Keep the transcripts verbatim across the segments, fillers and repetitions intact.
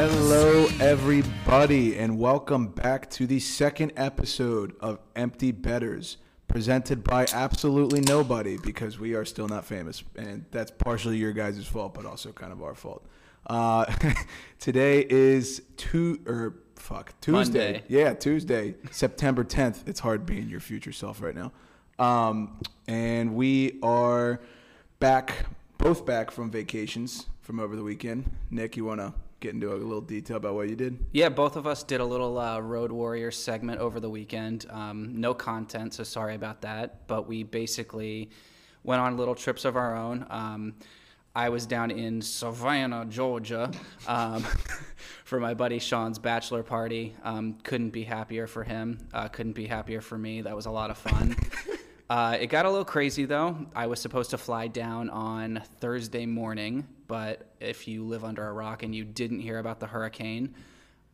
Hello, everybody, and welcome back to the second episode of Empty Bettors, presented by absolutely nobody because we are still not famous, and that's partially your guys' fault, but also kind of our fault. Uh, today is two or fuck Tuesday, Monday. yeah, Tuesday, September tenth. It's hard being your future self right now, um, and we are back, both back from vacations from over the weekend. Nick, you wanna get into a little detail about what you did? Yeah, both of us did a little uh, Road Warrior segment over the weekend. Um, no content, so sorry about that. But we basically went on little trips of our own. Um, I was down in Savannah, Georgia, um, for my buddy Sean's bachelor party. Um, couldn't be happier for him. Uh, couldn't be happier for me. That was a lot of fun. uh, it got a little crazy, though. I was supposed to fly down on Thursday morning, but if you live under a rock and you didn't hear about the hurricane,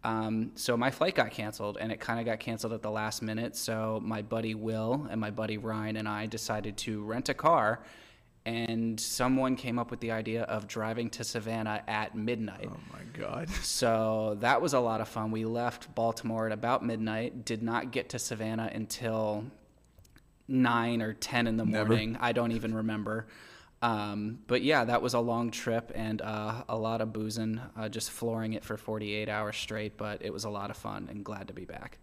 um, so my flight got canceled, and it kind of got canceled at the last minute, so my buddy Will and my buddy Ryan and I decided to rent a car, and someone came up with the idea of driving to Savannah at midnight. Oh, my God. So that was a lot of fun. We left Baltimore at about midnight, did not get to Savannah until nine or ten in the morning. Never. I don't even remember. Um, but yeah, that was a long trip and uh, a lot of boozing, uh, just flooring it for forty-eight hours straight, but it was a lot of fun and glad to be back.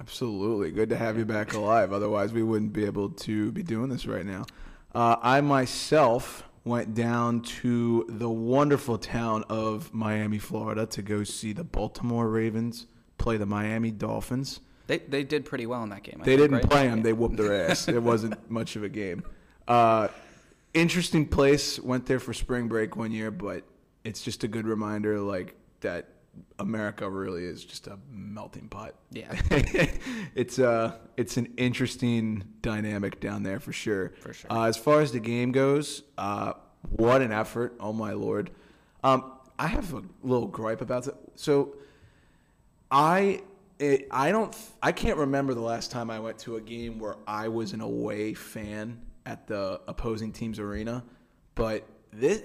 Absolutely. Good to have you back alive. Otherwise, we wouldn't be able to be doing this right now. Uh, I myself went down to the wonderful town of Miami, Florida to go see the Baltimore Ravens play the Miami Dolphins. They they did pretty well in that game. I they think, didn't right? play them. Yeah. They whooped their ass. It wasn't much of a game. Uh Interesting place. Went there for spring break one year, but it's just a good reminder, like, that America really is just a melting pot. Yeah, it's uh it's an interesting dynamic down there for sure. For sure. Uh, as far as the game goes, uh, what an effort! Oh my Lord, um, I have a little gripe about that. So, I it, I don't I can't remember the last time I went to a game where I was an away fan at the opposing team's arena, but this,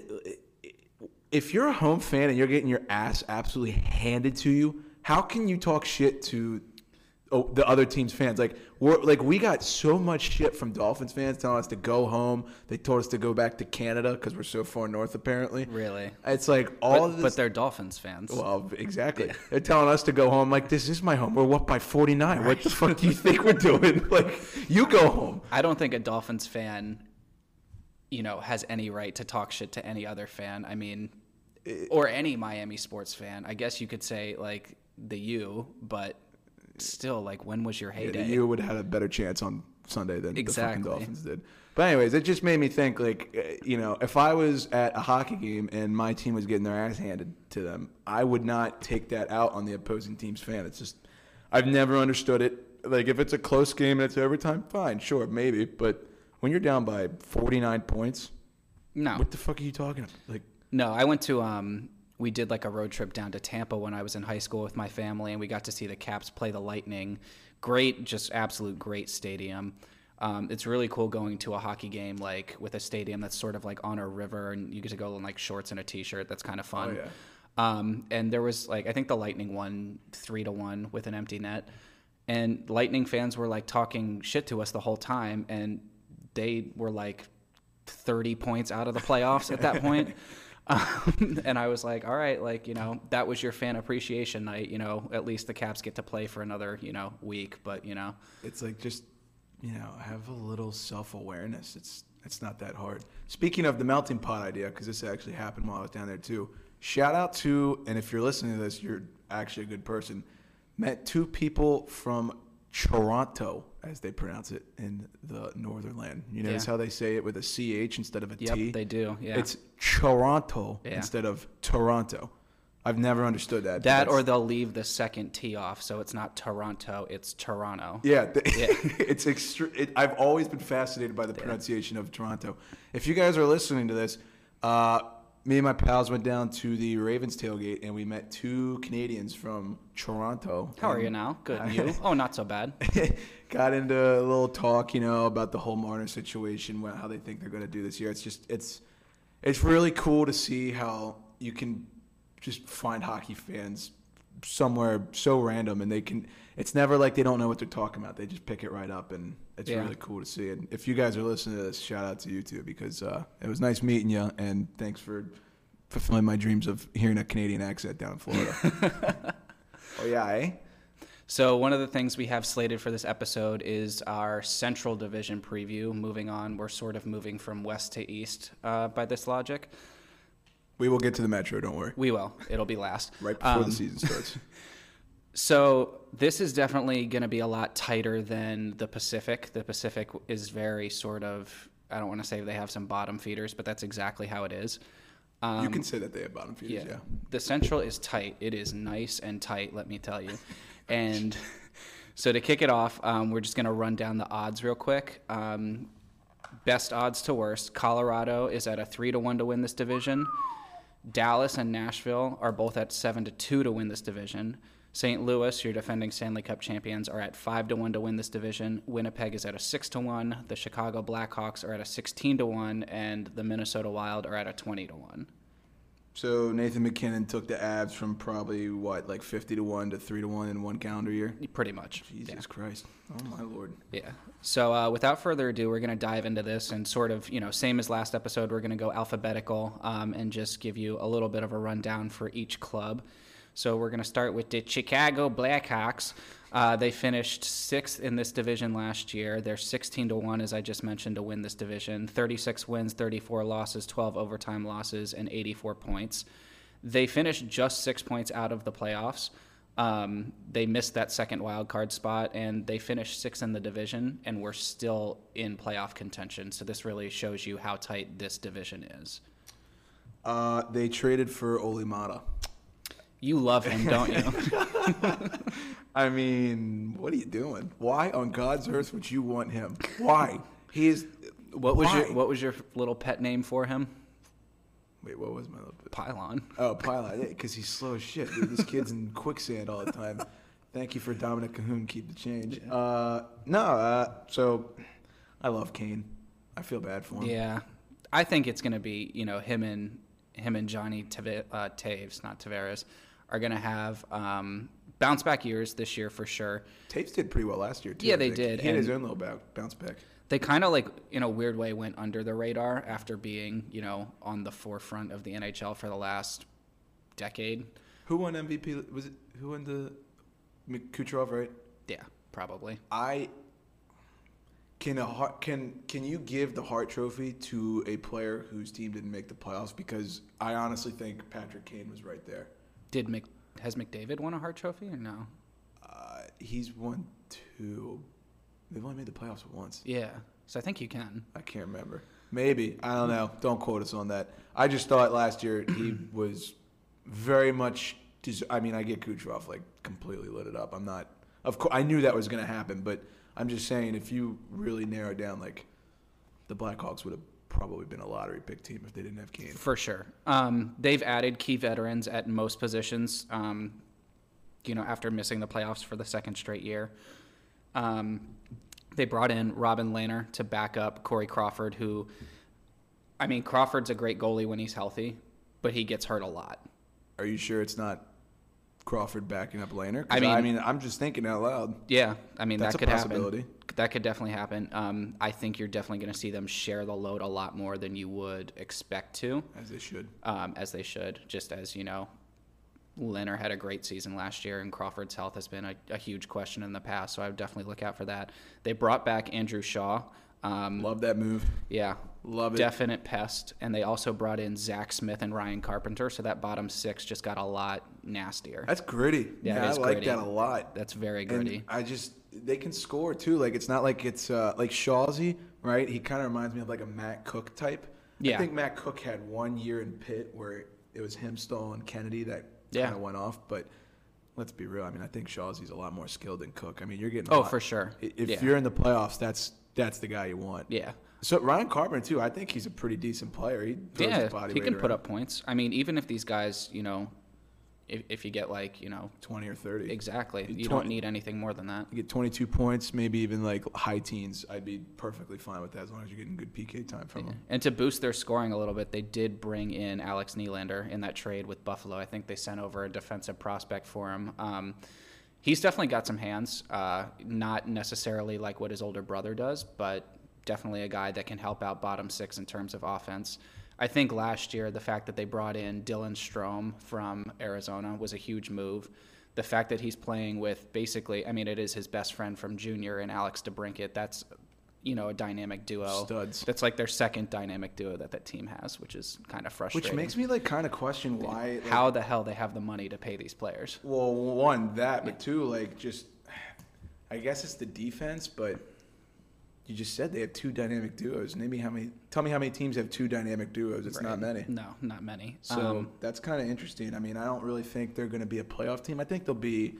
if you're a home fan and you're getting your ass absolutely handed to you, how can you talk shit to oh, the other team's fans? Like, we're, like, we got so much shit from Dolphins fans telling us to go home. They told us to go back to Canada because we're so far north, apparently. Really? It's like all but, this... But they're Dolphins fans. Well, exactly. Yeah. They're telling us to go home. Like, this is my home. We're what, by forty-nine? Right. What the fuck do you think we're doing? Like, you go home. I don't think a Dolphins fan, you know, has any right to talk shit to any other fan. I mean, it... or any Miami sports fan. I guess you could say, like, the U, but... Still, like, when was your heyday? Yeah, you would have had a better chance on Sunday than exactly. the fucking Dolphins did. But anyways, it just made me think, like, you know, if I was at a hockey game and my team was getting their ass handed to them, I would not take that out on the opposing team's fan. It's just, I've never understood it. Like, if it's a close game and it's overtime, fine, sure, maybe. But when you're down by forty-nine points, no, what the fuck are you talking about? Like, no, I went to um. We did like a road trip down to Tampa when I was in high school with my family, and we got to see the Caps play the Lightning. Great, just absolute great stadium. Um, it's really cool going to a hockey game like with a stadium that's sort of like on a river, and you get to go in like shorts and a T-shirt. That's kind of fun. Oh, yeah. Um, and there was like, I think the Lightning won three to one with an empty net, and Lightning fans were like talking shit to us the whole time, and they were like thirty points out of the playoffs at that point. Um, and I was like, all right, like, you know, that was your fan appreciation night, you know, at least the Caps get to play for another, you know, week, but, you know. It's like, just, you know, have a little self-awareness. It's it's not that hard. Speaking of the melting pot idea, because this actually happened while I was down there too, shout out to, and if you're listening to this, you're actually a good person, met two people from Toronto, as they pronounce it in the northern land. You notice yeah. how they say it with a C H instead of a yep, T? Yep, they do, yeah. It's Toronto yeah. instead of Toronto. I've never understood that. That or they'll leave the second T off, so it's not Toronto, it's Toronto. Yeah, the, yeah. it's extre- it, I've always been fascinated by the pronunciation yeah. of Toronto. If you guys are listening to this, uh, me and my pals went down to the Ravens tailgate, and we met two Canadians from Toronto. How are you now? Good. And you? Oh, not so bad. Got into a little talk, you know, about the whole Marner situation, how they think they're going to do this year. It's just, it's, it's really cool to see how you can just find hockey fans somewhere so random, and they can, it's never like they don't know what they're talking about. They just pick it right up, and it's yeah. really cool to see. And if you guys are listening to this, shout out to you two, because uh, it was nice meeting you, and thanks for fulfilling my dreams of hearing a Canadian accent down in Florida. Oh, yeah, eh? So one of the things we have slated for this episode is our Central Division preview. Moving on, we're sort of moving from west to east uh, by this logic. We will get to the Metro, don't worry. We will. It'll be last. Right before um, the season starts. So this is definitely going to be a lot tighter than the Pacific. The Pacific is very sort of, I don't want to say they have some bottom feeders, but that's exactly how it is. Um, you can say that they have bottom feeders, yeah. yeah. The Central is tight. It is nice and tight, let me tell you. And so to kick it off, um, we're just going to run down the odds real quick. Um, best odds to worst. Colorado is at a three to one to win this division. Dallas and Nashville are both at seven to two to win this division. Saint Louis, your defending Stanley Cup champions, are at five to one to win this division. Winnipeg is at a six to one. The Chicago Blackhawks are at a sixteen to one, and the Minnesota Wild are at a twenty to one. So Nathan MacKinnon took the Avs from probably, what, like fifty to one to three to one in one calendar year? Pretty much. Jesus yeah. Christ. Oh, my Lord. Yeah. So uh, without further ado, we're going to dive into this and sort of, you know, same as last episode, we're going to go alphabetical um, and just give you a little bit of a rundown for each club. So we're going to start with the Chicago Blackhawks. Uh, they finished sixth in this division last year. They're sixteen to one, as I just mentioned, to win this division. thirty-six wins, thirty-four losses, twelve overtime losses, and eighty-four points. They finished just six points out of the playoffs. Um, they missed that second wild card spot, and they finished sixth in the division, and were still in playoff contention. So this really shows you how tight this division is. Uh, they traded for Olli Maatta. You love him, don't you? I mean, what are you doing? Why on God's earth would you want him? Why? He is. What was why? your What was your little pet name for him? Wait, what was my little pet? Pylon? Oh, Pylon, because he's slow as shit, dude. This kid's in quicksand all the time. Thank you for Dominic Cahoon. Keep the change. Uh, no, uh, so I love Kane. I feel bad for him. Yeah, I think it's gonna be you know him and him and Johnny Tave- uh, Taves, not Tavares, are gonna have. Um, Bounce back years this year for sure. Taves did pretty well last year too. Yeah, they did. He had his own little bounce back. They kind of like, in a weird way, went under the radar after being, you know, on the forefront of the N H L for the last decade. Who won M V P? Was it who won the Kucherov? Right? Yeah, probably. I can a can can you give the Hart Trophy to a player whose team didn't make the playoffs? Because I honestly think Patrick Kane was right there. Did make. Has McDavid won a Hart Trophy or no? Uh, he's won two. They've only made the playoffs once. Yeah, so I think you can. I can't remember. Maybe. I don't know. Don't quote us on that. I just thought last year he was very much des- – I mean, I get Kucherov, like, completely lit it up. I'm not – Of course, I knew that was going to happen, but I'm just saying if you really narrow down, like, the Blackhawks would have – probably been a lottery pick team if they didn't have Kane. For sure. Um, they've added key veterans at most positions, um, you know, after missing the playoffs for the second straight year. Um, they brought in Robin Lehner to back up Corey Crawford, who, I mean, Crawford's a great goalie when he's healthy, but he gets hurt a lot. Are you sure it's not Crawford backing up Lehner? I mean, I mean, I'm just thinking out loud. Yeah, I mean, that could happen. That could definitely happen. Um, I think you're definitely going to see them share the load a lot more than you would expect to. As they should. Um, as they should. Just as, you know, Lehner had a great season last year, and Crawford's health has been a, a huge question in the past, so I would definitely look out for that. They brought back Andrew Shaw. Um, Love that move. Yeah. Love it. Definite pest. And they also brought in Zach Smith and Ryan Carpenter, so that bottom six just got a lot nastier. That's gritty. Yeah, yeah, I like gritty. That a lot. That's very gritty. And I just they can score too. Like it's not like it's uh, like Shawsy, right? He kind of reminds me of like a Matt Cook type. Yeah. I think Matt Cook had one year in Pitt where it was him, Staal, and Kennedy that yeah. kind of went off, but. Let's be real. I mean, I think Shawsy's a lot more skilled than Cook. I mean, you're getting a oh lot. For sure. If yeah. you're in the playoffs, that's that's the guy you want. Yeah. So Ryan Carpenter too. I think he's a pretty decent player. He throws yeah, his body he weight can around. Put up points. I mean, even if these guys, you know, if, if you get like, you know, twenty or thirty. Exactly. You twenty, don't need anything more than that. You get twenty-two points, maybe even like high teens. I'd be perfectly fine with that as long as you're getting good P K time from yeah. them. And to boost their scoring a little bit, they did bring in Alex Nylander in that trade with Buffalo. I think they sent over a defensive prospect for him. Um, he's definitely got some hands, uh, not necessarily like what his older brother does, but definitely a guy that can help out bottom six in terms of offense. I think last year, the fact that they brought in Dylan Strome from Arizona was a huge move. The fact that he's playing with basically, I mean, it is his best friend from junior and Alex DeBrincat. That's, you know, a dynamic duo. Studs. That's like their second dynamic duo that that team has, which is kind of frustrating. Which makes me like kind of question why. Like, how the hell they have the money to pay these players. Well, one, that, but two, like just, I guess it's the defense, but... You just said they have two dynamic duos. Name me how many. Tell me how many teams have two dynamic duos. It's right. Not many. No, not many. So um, that's kind of interesting. I mean, I don't really think they're going to be a playoff team. I think they'll be.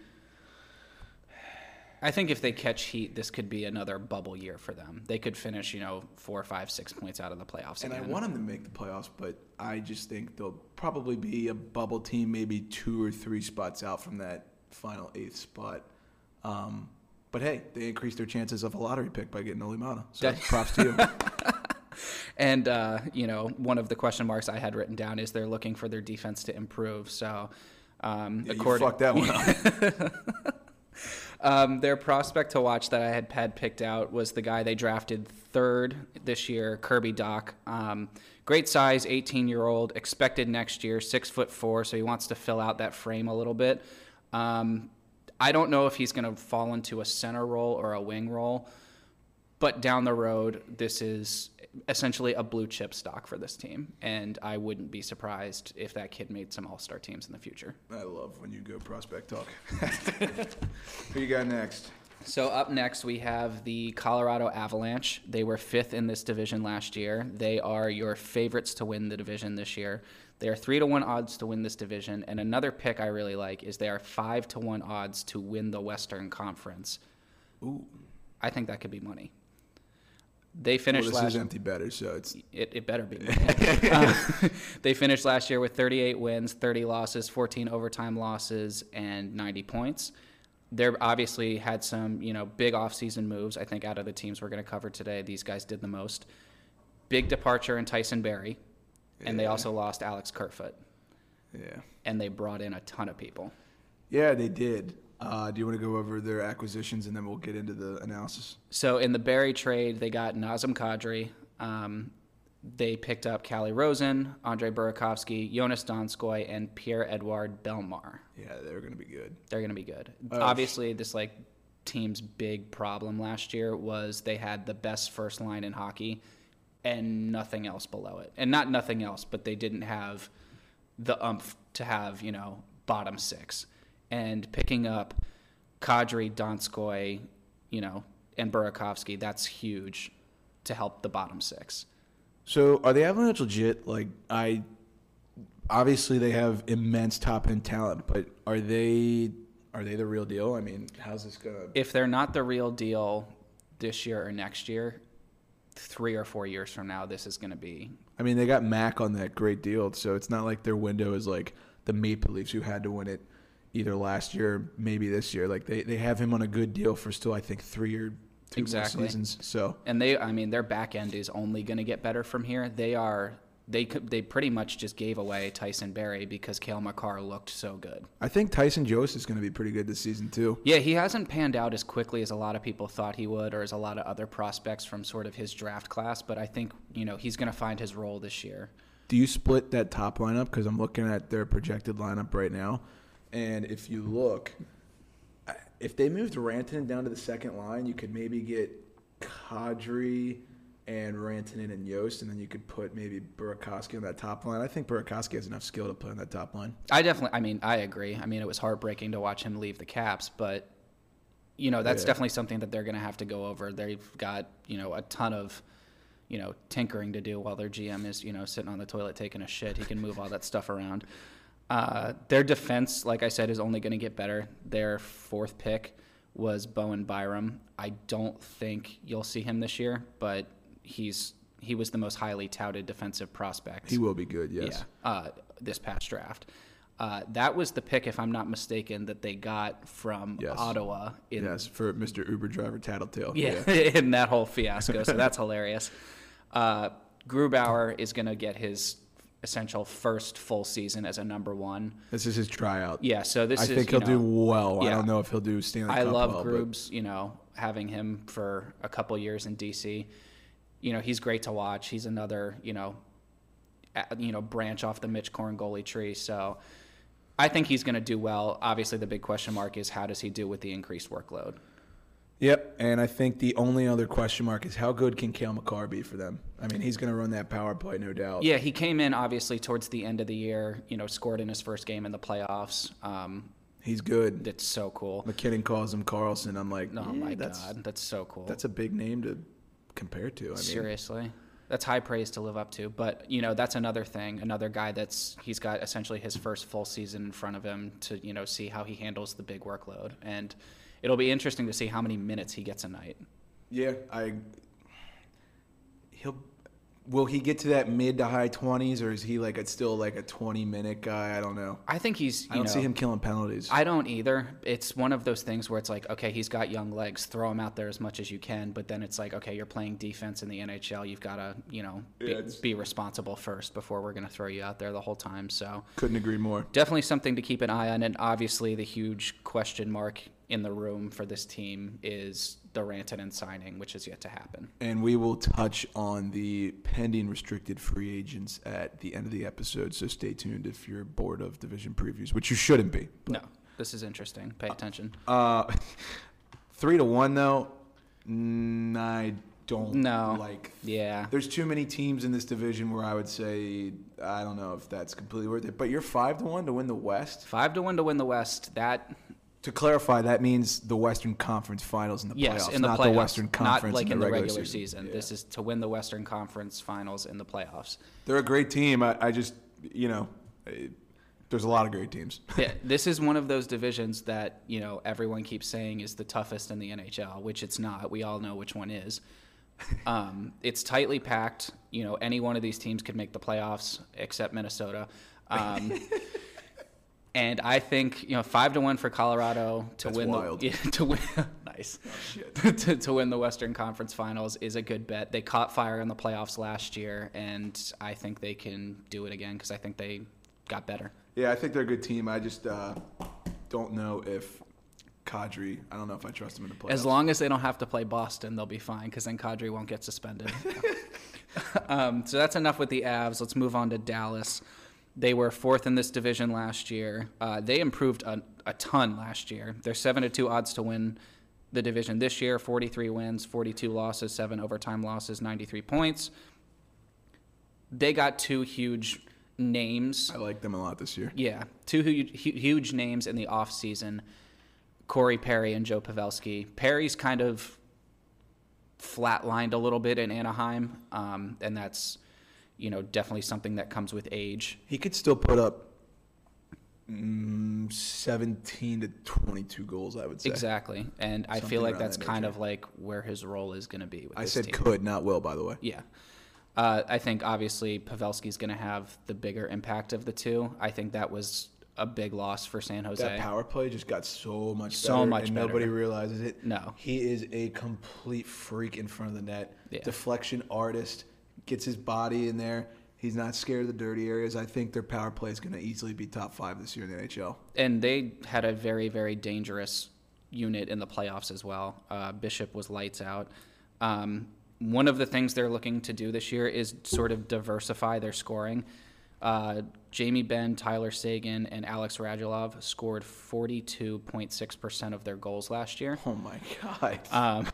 I think if they catch heat, this could be another bubble year for them. They could finish, you know, four, five, six points out of the playoffs. And again. I want them to make the playoffs, but I just think they'll probably be a bubble team, maybe two or three spots out from that final eighth spot. Um, But, hey, they increased their chances of a lottery pick by getting Olli Maatta. So, props to you. And, uh, you know, one of the question marks I had written down is they're looking for their defense to improve. So, um, yeah, according- you fucked that one up. um, their prospect to watch that I had had picked out was the guy they drafted third this year, Kirby Doc. Um, great size, eighteen-year-old, expected next year, six foot four, so he wants to fill out that frame a little bit. Um I don't know if he's going to fall into a center role or a wing role, but down the road, this is essentially a blue chip stock for this team, and I wouldn't be surprised if that kid made some all-star teams in the future. I love when you go prospect talk. Who you got next? So up next, we have the Colorado Avalanche. They were fifth in this division last year. They are your favorites to win the division this year. They are three to one odds to win this division, and another pick I really like is they are five to one odds to win the Western Conference. Ooh. I think that could be money. They finished well, this last, is empty bettors, so it's... It, it better be. uh, they finished last year with thirty-eight wins, thirty losses, fourteen overtime losses, and ninety points. They obviously had some, you know, big offseason moves. I think out of the teams we're going to cover today, these guys did the most. Big departure in Tyson Barrie. And yeah. They also lost Alex Kerfoot. Yeah. And they brought in a ton of people. Yeah, they did. Uh, do you want to go over their acquisitions and then we'll get into the analysis? So in the Barrie trade, they got Nazem Kadri. Um, they picked up Cali Rosen, Andre Burakovsky, Jonas Donskoy, and Pierre-Edouard Bellemare. Yeah, they're going to be good. They're going to be good. Uh, Obviously, this like team's big problem last year was they had the best first line in hockey. And nothing else below it. And not nothing else, but they didn't have the umph to have, you know, bottom six. And picking up Kadri, Donskoy, you know, and Burakovsky, that's huge to help the bottom six. So are the Avalanche legit? Like, I obviously they have immense top-end talent, but are they are they the real deal? I mean, how's this going to... If they're not the real deal this year or next year... Three or four years from now, this is going to be. I mean, they got Mac on that great deal, so it's not like their window is like the Maple Leafs who had to win it either last year, or maybe this year. Like they, they have him on a good deal for still, I think, three or two exactly. more seasons. So and they, I mean, their back end is only going to get better from here. They are they they pretty much just gave away Tyson Barrie because Cale Makar looked so good. I think Tyson Jost is going to be pretty good this season too. Yeah, he hasn't panned out as quickly as a lot of people thought he would or as a lot of other prospects from sort of his draft class, but I think, you know, he's going to find his role this year. Do you split that top lineup? Because I'm looking at their projected lineup right now, and if you look, if they moved Rantanen down to the second line, you could maybe get Kadri and Rantanen and Jost, and then you could put maybe Burakovsky on that top line. I think Burakovsky has enough skill to play on that top line. I definitely, I mean, I agree. I mean, it was heartbreaking to watch him leave the Caps, but, you know, that's yeah. definitely something that they're going to have to go over. They've got, you know, a ton of, you know, tinkering to do while their G M is, you know, sitting on the toilet taking a shit. He can move all that stuff around. Uh, their defense, like I said, is only going to get better. Their fourth pick was Bowen Byram. I don't think you'll see him this year, but... He's he was the most highly touted defensive prospect. He will be good, yes. Yeah, uh, this past draft. Uh, that was the pick, if I'm not mistaken, that they got from yes. Ottawa. In, yes, for Mister Uber driver Tattletale. Yeah, yeah. in that whole fiasco, so that's hilarious. Uh, Grubauer is going to get his essential first full season as a number one. This is his tryout. Yeah, so this I is, I think he'll know, do well. Yeah. I don't know if he'll do Stanley I Cup I love well, Grubs, but... you know, having him for a couple years in D C. You know, he's great to watch. He's another, you know, you know, branch off the Mitch Korngoli tree, so... I think he's going to do well. Obviously, the big question mark is how does he do with the increased workload? Yep, and I think the only other question mark is how good can Cale Makar be for them? I mean, he's going to run that power play, no doubt. Yeah, he came in, obviously, towards the end of the year, you know, scored in his first game in the playoffs. Um, he's good. That's so cool. MacKinnon calls him Carlson. I'm like, oh, yeah, my that's, God, that's so cool. That's a big name to compare to. I Seriously. Mean. That's high praise to live up to. But, you know, that's another thing, another guy that's he's got essentially his first full season in front of him to, you know, see how he handles the big workload. And it'll be interesting to see how many minutes he gets a night. Yeah, I he'll will he get to that mid to high twenties, or is he like a, still like a twenty-minute guy? I don't know. I think he's – I don't know, see him killing penalties. I don't either. It's one of those things where it's like, okay, he's got young legs. Throw him out there as much as you can. But then it's like, okay, you're playing defense in the N H L. You've got to, you know, be, yeah, be responsible first before we're going to throw you out there the whole time. So couldn't agree more. Definitely something to keep an eye on. And obviously the huge question mark in the room for this team is – the Rantanen signing, which is yet to happen. And we will touch on the pending restricted free agents at the end of the episode, so stay tuned if you're bored of division previews, which you shouldn't be. No, this is interesting. Pay attention. Uh, three to one, though, I don't no. like. Yeah. There's too many teams in this division where I would say, I don't know if that's completely worth it, but you're five to one to win the West? Five to one to win the West. That... To clarify, that means the Western Conference Finals in the yes, playoffs, in the not playoffs, the Western Conference, not like in, in the, the regular, regular season. season. Yeah. This is to win the Western Conference Finals in the playoffs. They're a great team. I, I just, you know, I, there's a lot of great teams. Yeah, this is one of those divisions that, you know, everyone keeps saying is the toughest in the N H L, which it's not. We all know which one is. Um, it's tightly packed. You know, any one of these teams could make the playoffs except Minnesota. Um And I think, you know, five to one for Colorado to That's win wild. the yeah, to win nice oh, shit. to, to win the Western Conference Finals is a good bet. They caught fire in the playoffs last year, and I think they can do it again because I think they got better. Yeah, I think they're a good team. I just uh, don't know if Kadri. I don't know if I trust him in the playoffs. As long as they don't have to play Boston, they'll be fine because then Kadri won't get suspended. um, so that's enough with the Avs. Let's move on to Dallas. They were fourth in this division last year. Uh, they improved a, a ton last year. They're seven to two odds to win the division this year, forty-three wins, forty-two losses, seven overtime losses, ninety-three points. They got two huge names. I like them a lot this year. Yeah, two huge, huge names in the offseason, Corey Perry and Joe Pavelski. Perry's kind of flatlined a little bit in Anaheim, um, and that's... you know, definitely something that comes with age. He could still put up mm, seventeen to twenty-two goals, I would say. Exactly. And something I feel like that's that kind of like where his role is going to be with I this said team. Could, not will, by the way. Yeah. Uh, I think, obviously, Pavelski's going to have the bigger impact of the two. I think that was a big loss for San Jose. That power play just got so much so better. So much and better. Nobody realizes it. No. He is a complete freak in front of the net. Yeah. Deflection artist. Gets his body in there. He's not scared of the dirty areas. I think their power play is going to easily be top five this year in the N H L. And they had a very, very dangerous unit in the playoffs as well. Uh, Bishop was lights out. Um, one of the things they're looking to do this year is sort of diversify their scoring. Uh, Jamie Benn, Tyler Seguin, and Alex Radulov scored forty-two point six percent of their goals last year. Oh, my God. Um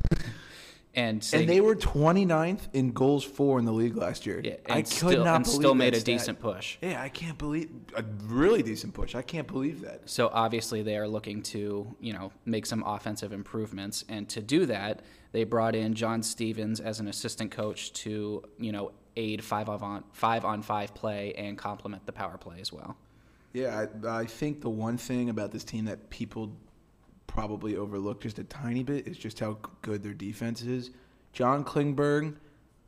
And, say, and they were twenty-ninth in goals for in the league last year. Yeah, I could still, not and believe still made a stat. decent push. Yeah, I can't believe – a really decent push. I can't believe that. So, obviously, they are looking to, you know, make some offensive improvements. And to do that, they brought in John Stevens as an assistant coach to, you know, aid five-on-five five on five play and complement the power play as well. Yeah, I, I think the one thing about this team that people – probably overlooked just a tiny bit is just how good their defense is. John Klingberg,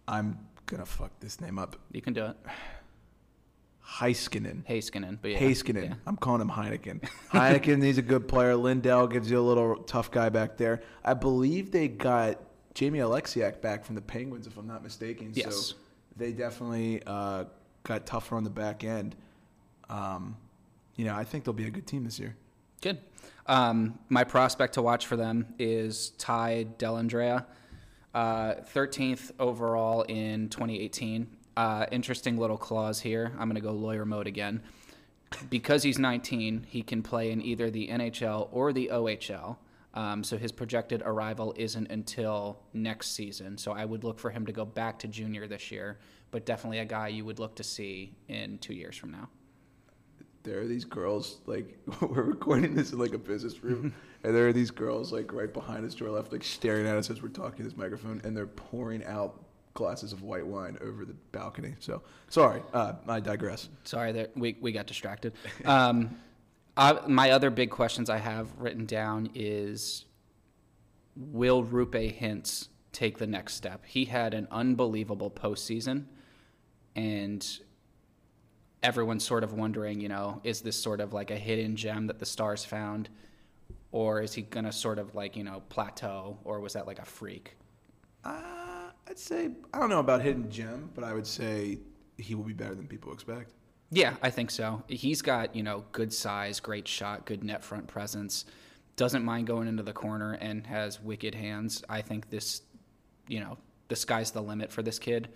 I'm going to fuck this name up. You can do it. Heiskanen. Heiskanen. But yeah, Heiskanen. Yeah. I'm calling him Heineken. Heineken, he's a good player. Lindell gives you a little tough guy back there. I believe they got Jamie Alexiak back from the Penguins, if I'm not mistaken. Yes. So they definitely uh, got tougher on the back end. Um, you know, I think they'll be a good team this year. Good. Um, my prospect to watch for them is Ty Dellandrea, uh, thirteenth overall in twenty eighteen. Uh, interesting little clause here. I'm going to go lawyer mode again. Because he's nineteen, he can play in either the N H L or the O H L. Um, so his projected arrival isn't until next season. So I would look for him to go back to junior this year, but definitely a guy you would look to see in two years from now. There are these girls, like, we're recording this in, like, a business room, and there are these girls, like, right behind us to our left, like, staring at us as we're talking to this microphone, and they're pouring out glasses of white wine over the balcony. So, sorry, uh, I digress. Sorry, that we, we got distracted. Um, I, my other big questions I have written down is, will Roope Hintz take the next step? He had an unbelievable postseason, and everyone's sort of wondering, you know, is this sort of like a hidden gem that the Stars found, or is he going to sort of like, you know, plateau, or was that like a freak? Uh, I'd say, I don't know about hidden gem, but I would say he will be better than people expect. Yeah, I think so. He's got, you know, good size, great shot, good net front presence, doesn't mind going into the corner, and has wicked hands. I think this, you know, the sky's the limit for this kid.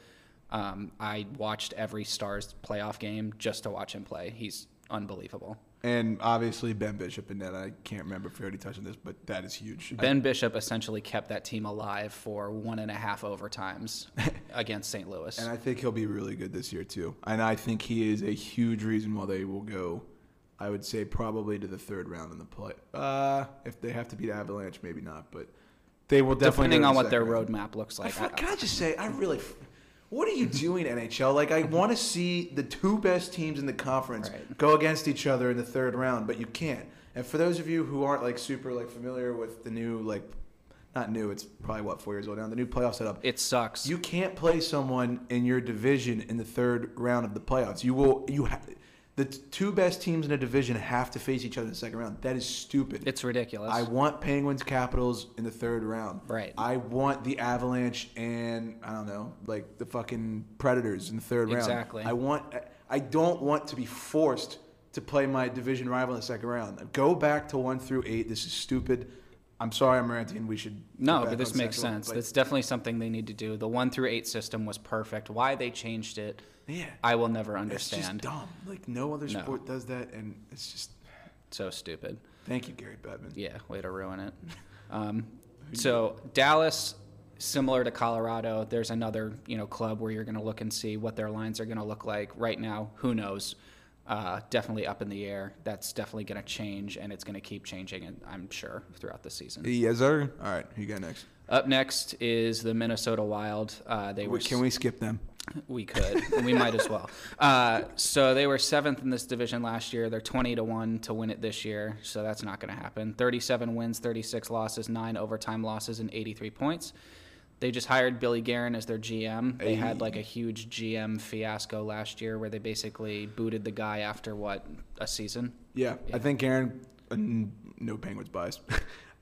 Um, I watched every Stars playoff game just to watch him play. He's unbelievable. And obviously Ben Bishop in net. I can't remember if we already touched on this, but that is huge. Ben I, Bishop essentially kept that team alive for one and a half overtimes against Saint Louis. And I think he'll be really good this year too. And I think he is a huge reason why they will go, I would say, probably to the third round in the play. Uh, if they have to beat Avalanche, maybe not. But they will definitely. Depending on what their roadmap looks like. I, I, can I just say, I really... What are you doing, N H L? Like, I want to see the two best teams in the conference right. go against each other in the third round, but you can't. And for those of you who aren't, like, super, like, familiar with the new, like, not new, it's probably, what, four years old now, the new playoff setup. It sucks. You can't play someone in your division in the third round of the playoffs. You will, you have, the two best teams in a division have to face each other in the second round. That is stupid. It's ridiculous. I want Penguins Capitals in the third round. Right. I want the Avalanche and, I don't know, like the fucking Predators in the third round. Exactly. I want. I don't want to be forced to play my division rival in the second round. Go back to one through eight. This is stupid. I'm sorry I'm ranting. We should... No, but this makes sense. Like, that's definitely something they need to do. The one through eight system was perfect. Why they changed it, yeah, I will never understand. It's just dumb. Like, no other no. sport does that, and it's just... So stupid. Thank you, Gary Bettman. Yeah, way to ruin it. Um, so, Dallas, similar to Colorado, there's another, you know, club where you're going to look and see what their lines are going to look like. Right now, who knows? Uh, definitely up in the air. That's definitely going to change, and it's going to keep changing, and I'm sure, throughout the season. Yes, sir. All right, who you got next? Up next is the Minnesota Wild. Uh, they Wait, were. Can we skip them? We could. We might as well. Uh, so they were seventh in this division last year. They're twenty to one to win it this year, so that's not going to happen. thirty-seven wins, thirty-six losses, nine overtime losses, and eighty-three points. They just hired Billy Guerin as their G M. They had like a huge G M fiasco last year where they basically booted the guy after, what, a season? Yeah, yeah. I think Guerin, uh, no Penguins bias.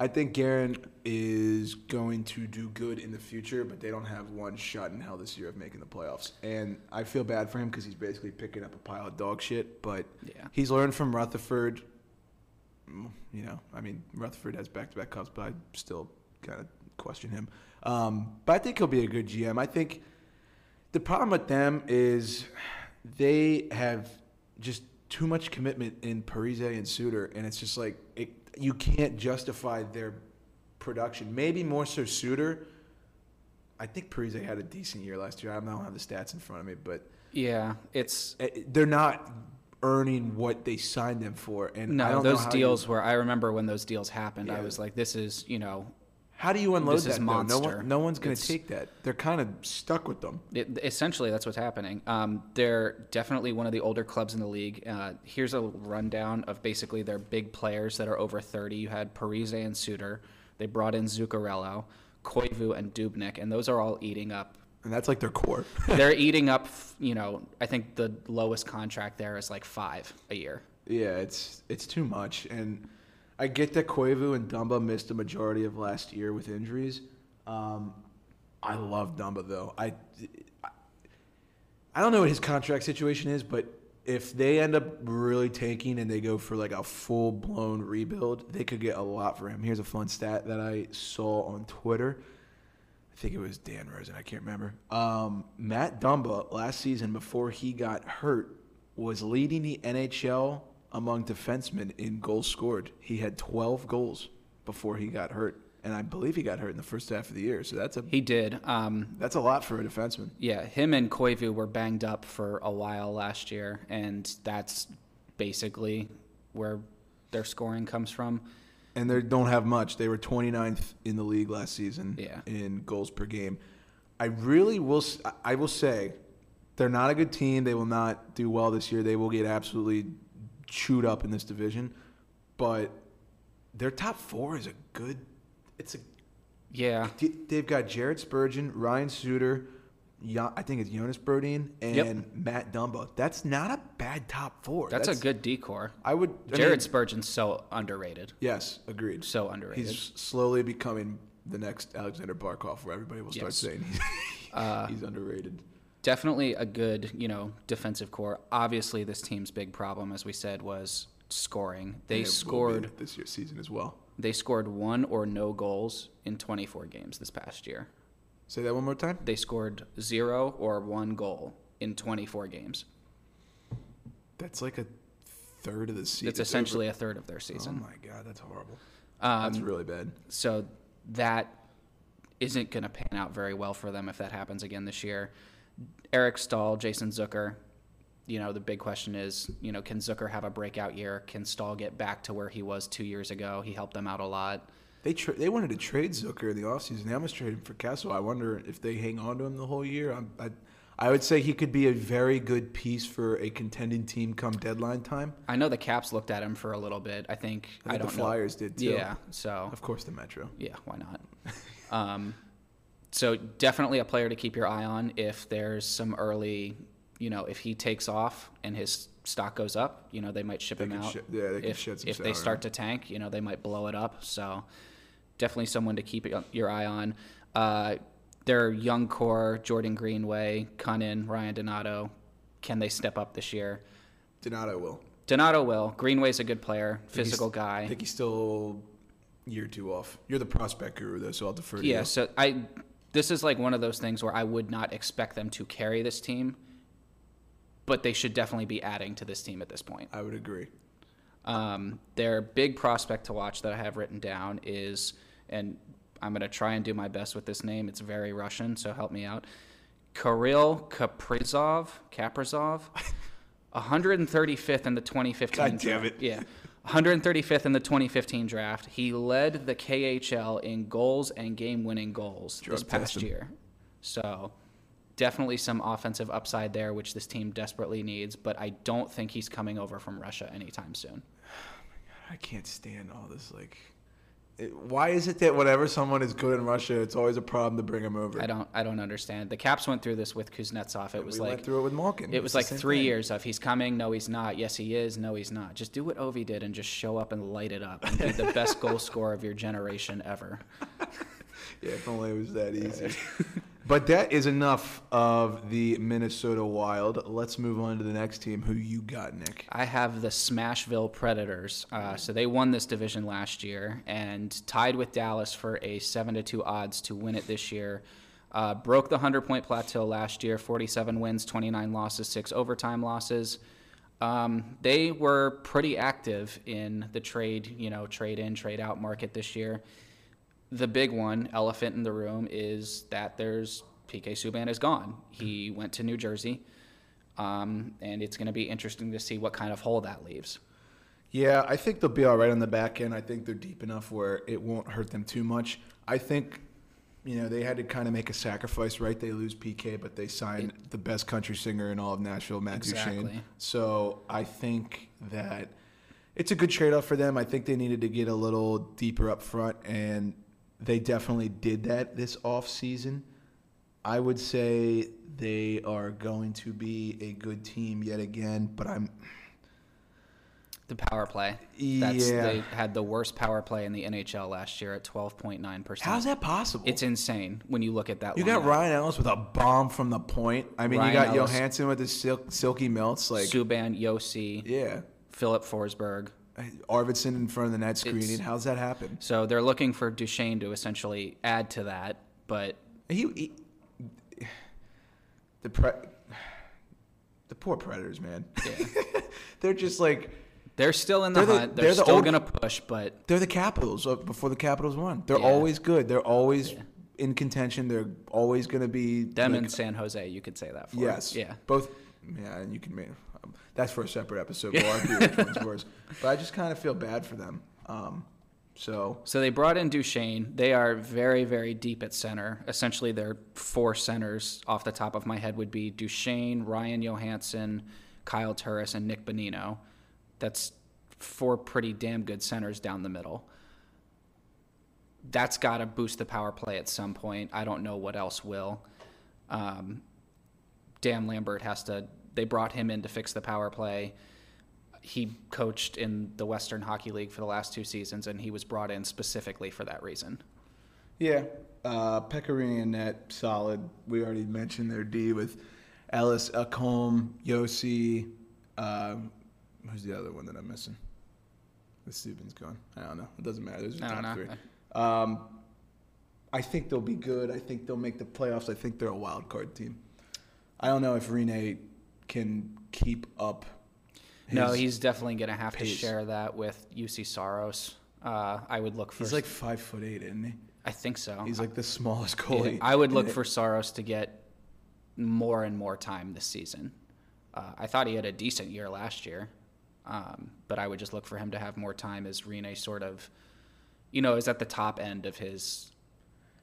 I think Guerin is going to do good in the future, but they don't have one shot in hell this year of making the playoffs. And I feel bad for him because he's basically picking up a pile of dog shit, but yeah. He's learned from Rutherford. You know, I mean, Rutherford has back-to-back cups, but I still kind of question him. Um, but I think he'll be a good G M. I think the problem with them is they have just too much commitment in Parise and Suter, and it's just like it, you can't justify their production. Maybe more so Suter. I think Parise had a decent year last year. I don't have the stats in front of me, but yeah, it's they're not earning what they signed them for. And no, I don't those know how deals you, were. I remember when those deals happened. Yeah. I was like, this is you know. How do you unload this that? Is monster. No, one, no one's going to take that. They're kind of stuck with them. It, essentially, that's what's happening. Um, they're definitely one of the older clubs in the league. Uh, here's a rundown of basically their big players that are over thirty. You had Parise and Suter. They brought in Zuccarello, Koivu, and Dubnik, and those are all eating up And that's like their core. They're eating up, you know, I think the lowest contract there is like five a year. Yeah, it's it's too much. And I get that Koivu and Dumba missed the majority of last year with injuries. Um, I love Dumba, though. I, I, I don't know what his contract situation is, but if they end up really tanking and they go for like a full-blown rebuild, they could get a lot for him. Here's a fun stat that I saw on Twitter. I think it was Dan Rosen. I can't remember. Um, Matt Dumba last season, before he got hurt, was leading the N H L among defensemen in goals scored. He had twelve goals before he got hurt, and I believe he got hurt in the first half of the year. So that's a he did. Um, that's a lot for a defenseman. Yeah, him and Koivu were banged up for a while last year, and that's basically where their scoring comes from. And they don't have much. They were twenty-ninth in the league last season yeah. in goals per game. I really will I will say they're not a good team. They will not do well this year. They will get absolutely chewed up in this division. But their top four is a good – it's a – yeah. They've got Jarrett Spurgeon, Ryan Suter, I think it's Jonas Brodin, and yep. Matt Dumba. That's not a bad top four. That's, That's a good decor. I would. I Jared mean, Spurgeon's so underrated. Yes, agreed. So underrated. He's slowly becoming the next Alexander Barkov, where everybody will start yes. saying he's, uh, he's underrated. Definitely a good, you know, defensive core. Obviously, this team's big problem, as we said, was scoring. They scored this year's season as well. They scored one or no goals in twenty-four games this past year. Say that one more time. They scored zero or one goal in twenty-four games. That's like a third of the season. It's essentially over. a third of their season. Oh, my God. That's horrible. Um, that's really bad. So that isn't going to pan out very well for them if that happens again this year. Eric Staal, Jason Zucker, you know, the big question is, you know, can Zucker have a breakout year? Can Staal get back to where he was two years ago? He helped them out a lot. They tra- they wanted to trade Zucker in the offseason. They almost traded him for Kessel. I wonder if they hang on to him the whole year. I'm, I I would say he could be a very good piece for a contending team come deadline time. I know the Caps looked at him for a little bit. I think I, think I don't the Flyers know. did too. Yeah, so of course the Metro. Yeah, why not? um, so definitely a player to keep your eye on if there's some early, you know, if he takes off and his stock goes up, you know, they might ship they him out. Sh- yeah, they can if, shed some If salary. They start to tank, you know, they might blow it up. So definitely someone to keep your eye on. Uh, their young core, Jordan Greenway, Cunnin, Ryan Donato, can they step up this year? Donato will. Donato will. Greenway's a good player, physical guy. I think he's still year two off. You're the prospect guru, though, so I'll defer to yeah, you. Yeah, so I, this is like one of those things where I would not expect them to carry this team, but they should definitely be adding to this team at this point. I would agree. Um, their big prospect to watch that I have written down is, and I'm going to try and do my best with this name. It's very Russian, so help me out. Kirill Kaprizov, Kaprizov, one hundred thirty-fifth in the twenty fifteen God damn it. Draft. Yeah, one hundred thirty-fifth in the twenty fifteen draft. He led the K H L in goals and game-winning goals Drug this past testing. year. So definitely some offensive upside there, which this team desperately needs, but I don't think he's coming over from Russia anytime soon. I can't stand all this. Like, it, why is it that whenever someone is good in Russia, it's always a problem to bring them over? I don't, I don't understand. The Caps went through this with Kuznetsov. It and was we like went through it with Malkin. It was it's like three thing. years of he's coming, no, he's not. Yes, he is, no, he's not. Just do what Ovi did and just show up and light it up and be the best goal scorer of your generation ever. Yeah, if only it was that easy. But that is enough of the Minnesota Wild. Let's move on to the next team. Who you got, Nick? I have the Smashville Predators. Uh, so they won this division last year and tied with Dallas for a seven to two odds to win it this year. Uh, broke the hundred-point plateau last year, forty-seven wins, twenty-nine losses, six overtime losses. Um, they were pretty active in the trade, you know, trade-in, trade-out market this year. The big one, elephant in the room, is that there's P K. Subban is gone. He went to New Jersey, um, and it's going to be interesting to see what kind of hole that leaves. Yeah, I think they'll be all right on the back end. I think they're deep enough where it won't hurt them too much. I think, you know, they had to kind of make a sacrifice, right? They lose P K, but they signed it, the best country singer in all of Nashville, Matt exactly. Duchene. So I think that it's a good trade-off for them. I think they needed to get a little deeper up front, and they definitely did that this offseason. I would say they are going to be a good team yet again, but I'm... The power play. That's, yeah. They had the worst power play in the N H L last year at twelve point nine percent. How's that possible? It's insane when you look at that. You lineup. got Ryan Ellis with a bomb from the point. I mean, Ryan you got Ellis, Johansson with his silk, silky melts. Like Subban, Josi. Yeah. Philip Forsberg. Arvidsson in front of the net screening. It's, How's that happen? So they're looking for Duchene to essentially add to that, but... He... he the, pre, the poor Predators, man. Yeah. They're just like... They're still in the, they're the hunt. They're, they're still the going to push, but... They're the Capitals before the Capitals won. They're yeah. always good. They're always yeah. in contention. They're always going to be... Them like, and San Jose, you could say that for. Yes. Yeah. Both... Yeah, and you can make... Um, that's for a separate episode. We'll argue which one's worse. But I just kind of feel bad for them. Um, so... So they brought in Duchene. They are very, very deep at center. Essentially, their four centers off the top of my head would be Duchene, Ryan Johansson, Kyle Turris, and Nick Bonino. That's four pretty damn good centers down the middle. That's got to boost the power play at some point. I don't know what else will. Um, Dan Lambert has to – they brought him in to fix the power play. He coached in the Western Hockey League for the last two seasons, and he was brought in specifically for that reason. Yeah. Uh, Pekka Rinne and net, solid. We already mentioned their D with Ellis, Ekholm, Josi, uh, who's the other one that I'm missing? The Subban's gone. I don't know. It doesn't matter. Those are the top three. Um, I think they'll be good. I think they'll make the playoffs. I think they're a wild card team. I don't know if Rinne can keep up. No, he's definitely going to have pace. to share that with Juuse Saros. Uh, I would look for. He's like five foot eight, isn't he? I think so. He's like the smallest goalie. Yeah, I would look it. for Saros to get more and more time this season. Uh, I thought he had a decent year last year. Um, but I would just look for him to have more time as Rinne sort of, you know, is at the top end of his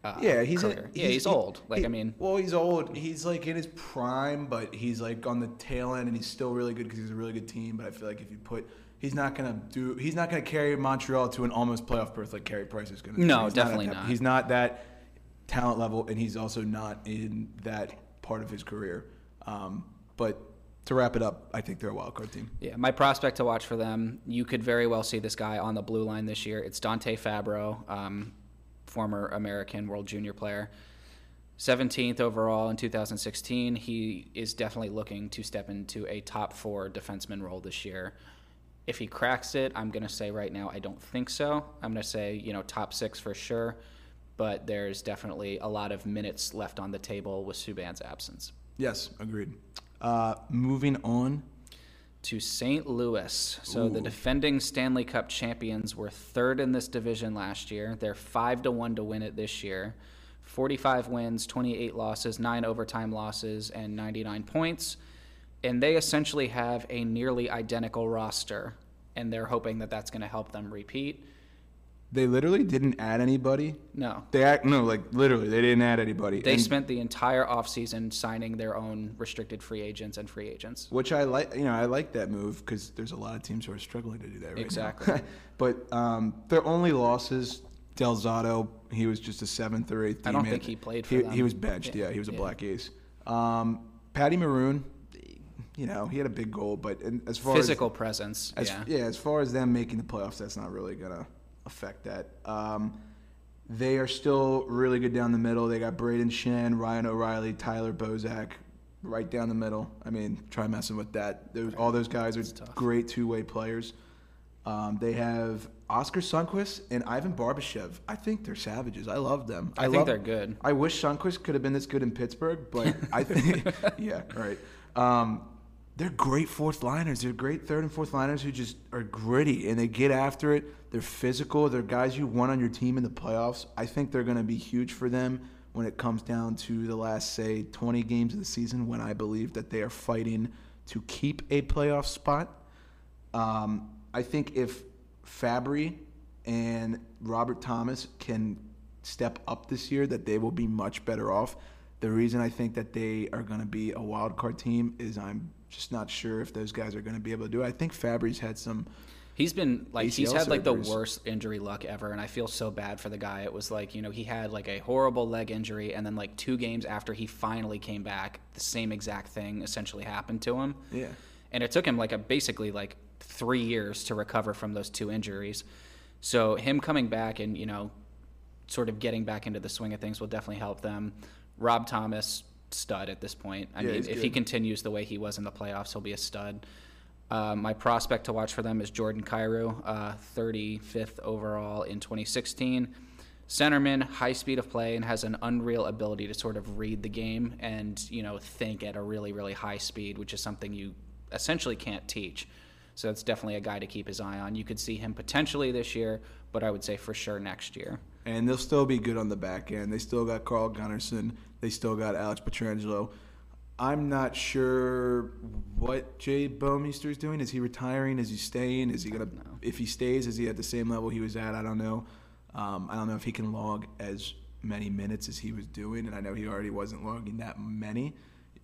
uh, yeah, he's career. A, he's, yeah, he's old. Like, he, I mean. Well, he's old. He's, like, in his prime, but he's, like, on the tail end, and he's still really good because he's a really good team. But I feel like if you put – he's not going to do – he's not going to carry Montreal to an almost playoff berth like Carey Price is going to do. No, he's definitely not, not. He's not that talent level, and he's also not in that part of his career. Um, but – To wrap it up, I think they're a wild card team. Yeah, my prospect to watch for them, you could very well see this guy on the blue line this year. It's Dante Fabro, um, former American World Junior player. seventeenth overall in two thousand sixteen. He is definitely looking to step into a top four defenseman role this year. If he cracks it, I'm going to say right now I don't think so. I'm going to say, you know, top six for sure. But there's definitely a lot of minutes left on the table with Subban's absence. Yes, agreed. Uh, moving on to Saint Louis. So Ooh. the defending Stanley Cup champions were third in this division last year. They're five to one to win it this year. forty-five wins, twenty-eight losses, nine overtime losses, and ninety-nine points. And they essentially have a nearly identical roster, and they're hoping that that's going to help them repeat. They literally didn't add anybody? No. They act, No, like literally, they didn't add anybody. They and, spent the entire offseason signing their own restricted free agents and free agents. Which I like, you know, I like that move because there's a lot of teams who are struggling to do that right exactly. now. Exactly. But um, their only losses, Del Zotto, he was just a seventh or eighth teammate. I don't think he played for he, them. He was benched, yeah. yeah he was a yeah. black ace. Um, Patty Maroon, you know, he had a big goal, but as far Physical as... Physical presence, as, yeah. Yeah, as far as them making the playoffs, that's not really going to... affect that. Um, they are still really good down the middle. They got Braden Shen, Ryan O'Reilly, Tyler Bozak, right down the middle. I mean, try messing with that. Those, all those guys are great two-way players. Um, they have Oscar Sundquist and Ivan Barbashev. I think they're savages. I love them. I, I think love, they're good. I wish Sundquist could have been this good in Pittsburgh, but I think, yeah, right. Um, They're great fourth liners. They're great third and fourth liners who just are gritty, and they get after it. They're physical. They're guys you want on your team in the playoffs. I think they're going to be huge for them when it comes down to the last, say, twenty games of the season, when I believe that they are fighting to keep a playoff spot. Um, I think if Fabry and Robert Thomas can step up this year, that they will be much better off. The reason I think that they are going to be a wild card team is I'm just not sure if those guys are going to be able to do it. I think Fabry's had some He's been like A C L he's had like surgeries. The worst injury luck ever, and I feel so bad for the guy. It was like, you know, he had like a horrible leg injury, and then like two games after he finally came back, the same exact thing essentially happened to him. Yeah. And it took him like a basically like three years to recover from those two injuries. So him coming back and, you know, sort of getting back into the swing of things will definitely help them. Rob Thomas, stud at this point. I yeah, mean, if good. he continues the way he was in the playoffs, he'll be a stud. Uh, my prospect to watch for them is Jordan Kyrou, uh, thirty-fifth overall in twenty sixteen. Centerman, high speed of play, and has an unreal ability to sort of read the game and, you know, think at a really, really high speed, which is something you essentially can't teach. So that's definitely a guy to keep his eye on. You could see him potentially this year, but I would say for sure next year. And they'll still be good on the back end. They still got Carl Gunnarsson. They still got Alex Pietrangelo. I'm not sure what Jay Bomeister is doing. Is he retiring? Is he staying? Is he gonna? If he stays, is he at the same level he was at? I don't know. Um, I don't know if he can log as many minutes as he was doing, and I know he already wasn't logging that many.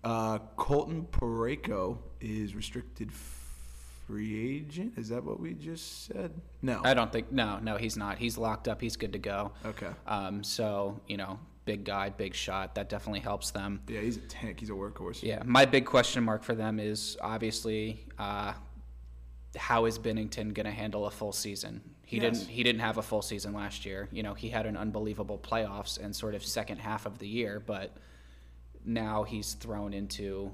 Uh, Colton Parayko is restricted free agent. Is that what we just said? No. I don't think. No, no, he's not. He's locked up. He's good to go. Okay. Um. So, you know, big guy, big shot. That definitely helps them. Yeah, he's a tank. He's a workhorse. Yeah. My big question mark for them is obviously uh, how is Binnington going to handle a full season? He yes. didn't. He didn't have a full season last year. You know, he had an unbelievable playoffs and sort of second half of the year, but now he's thrown into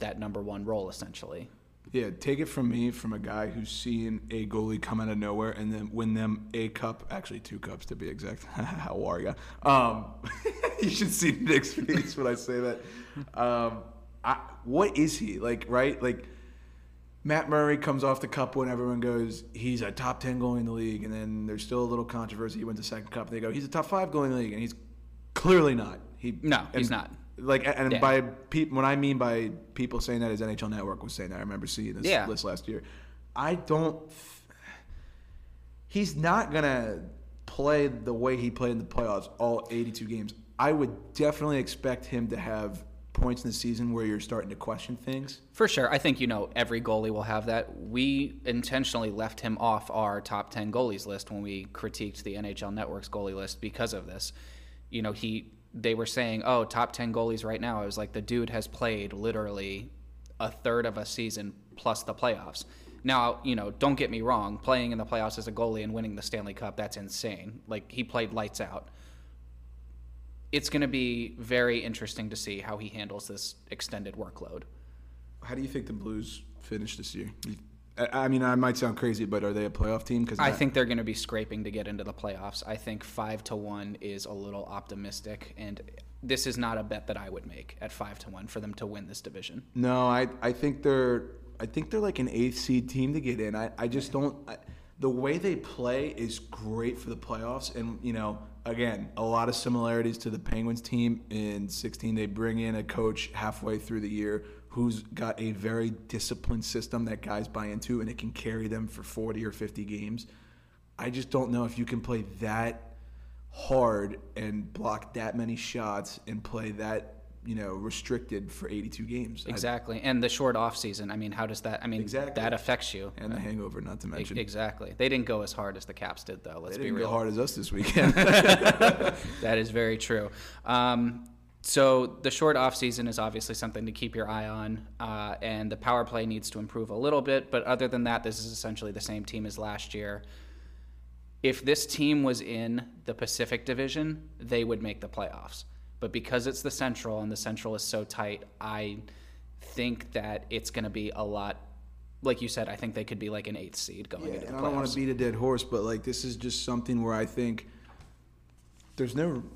that number one role essentially. Yeah, take it from me, from a guy who's seen a goalie come out of nowhere and then win them a cup, actually two cups to be exact. How are ya? Um, you should see Nick's face when I say that. Um, I, what is he like? Right, like Matt Murray comes off the cup when everyone goes, he's a top ten goalie in the league, and then there's still a little controversy. He wins the second cup, and they go, he's a top five goalie in the league, and he's clearly not. He no, he's not. Like and yeah. by pe- what I mean by people saying that is N H L Network was saying that. I remember seeing this yeah. list last year. I don't. He's not gonna play the way he played in the playoffs all eighty-two games. I would definitely expect him to have points in the season where you're starting to question things. For sure, I think you know every goalie will have that. We intentionally left him off our top ten goalies list when we critiqued the N H L Network's goalie list because of this. You know he. They were saying, oh, top ten goalies right now. I was like, the dude has played literally a third of a season plus the playoffs. Now, you know, don't get me wrong. Playing in the playoffs as a goalie and winning the Stanley Cup, that's insane. Like, he played lights out. It's going to be very interesting to see how he handles this extended workload. How do you think the Blues finish this year? I mean, I might sound crazy, but are they a playoff team? Cause I not... think they're going to be scraping to get into the playoffs. I think five to one is a little optimistic, and this is not a bet that I would make at five to one for them to win this division. No, I I think they're I think they're like an eighth seed team to get in. I, I just don't. I, the way they play is great for the playoffs, and you know, again, a lot of similarities to the Penguins team in sixteen. They bring in a coach halfway through the year who's got a very disciplined system that guys buy into, and it can carry them for forty or fifty games. I just don't know if you can play that hard and block that many shots and play that, you know, restricted for eighty-two games. Exactly. I, and the short offseason, I mean, how does that – I mean, exactly. that affects you. And the hangover, not to mention. Exactly. They didn't go as hard as the Caps did, though. Let's be real. They didn't go hard as us this weekend. That is very true. Um So the short offseason is obviously something to keep your eye on, uh, and the power play needs to improve a little bit. But other than that, this is essentially the same team as last year. If this team was in the Pacific Division, they would make the playoffs. But because it's the Central and the Central is so tight, I think that it's going to be a lot. Like you said, I think they could be like an eighth seed going yeah, into the playoffs. I don't want to beat a dead horse, but like this is just something where I think there's no –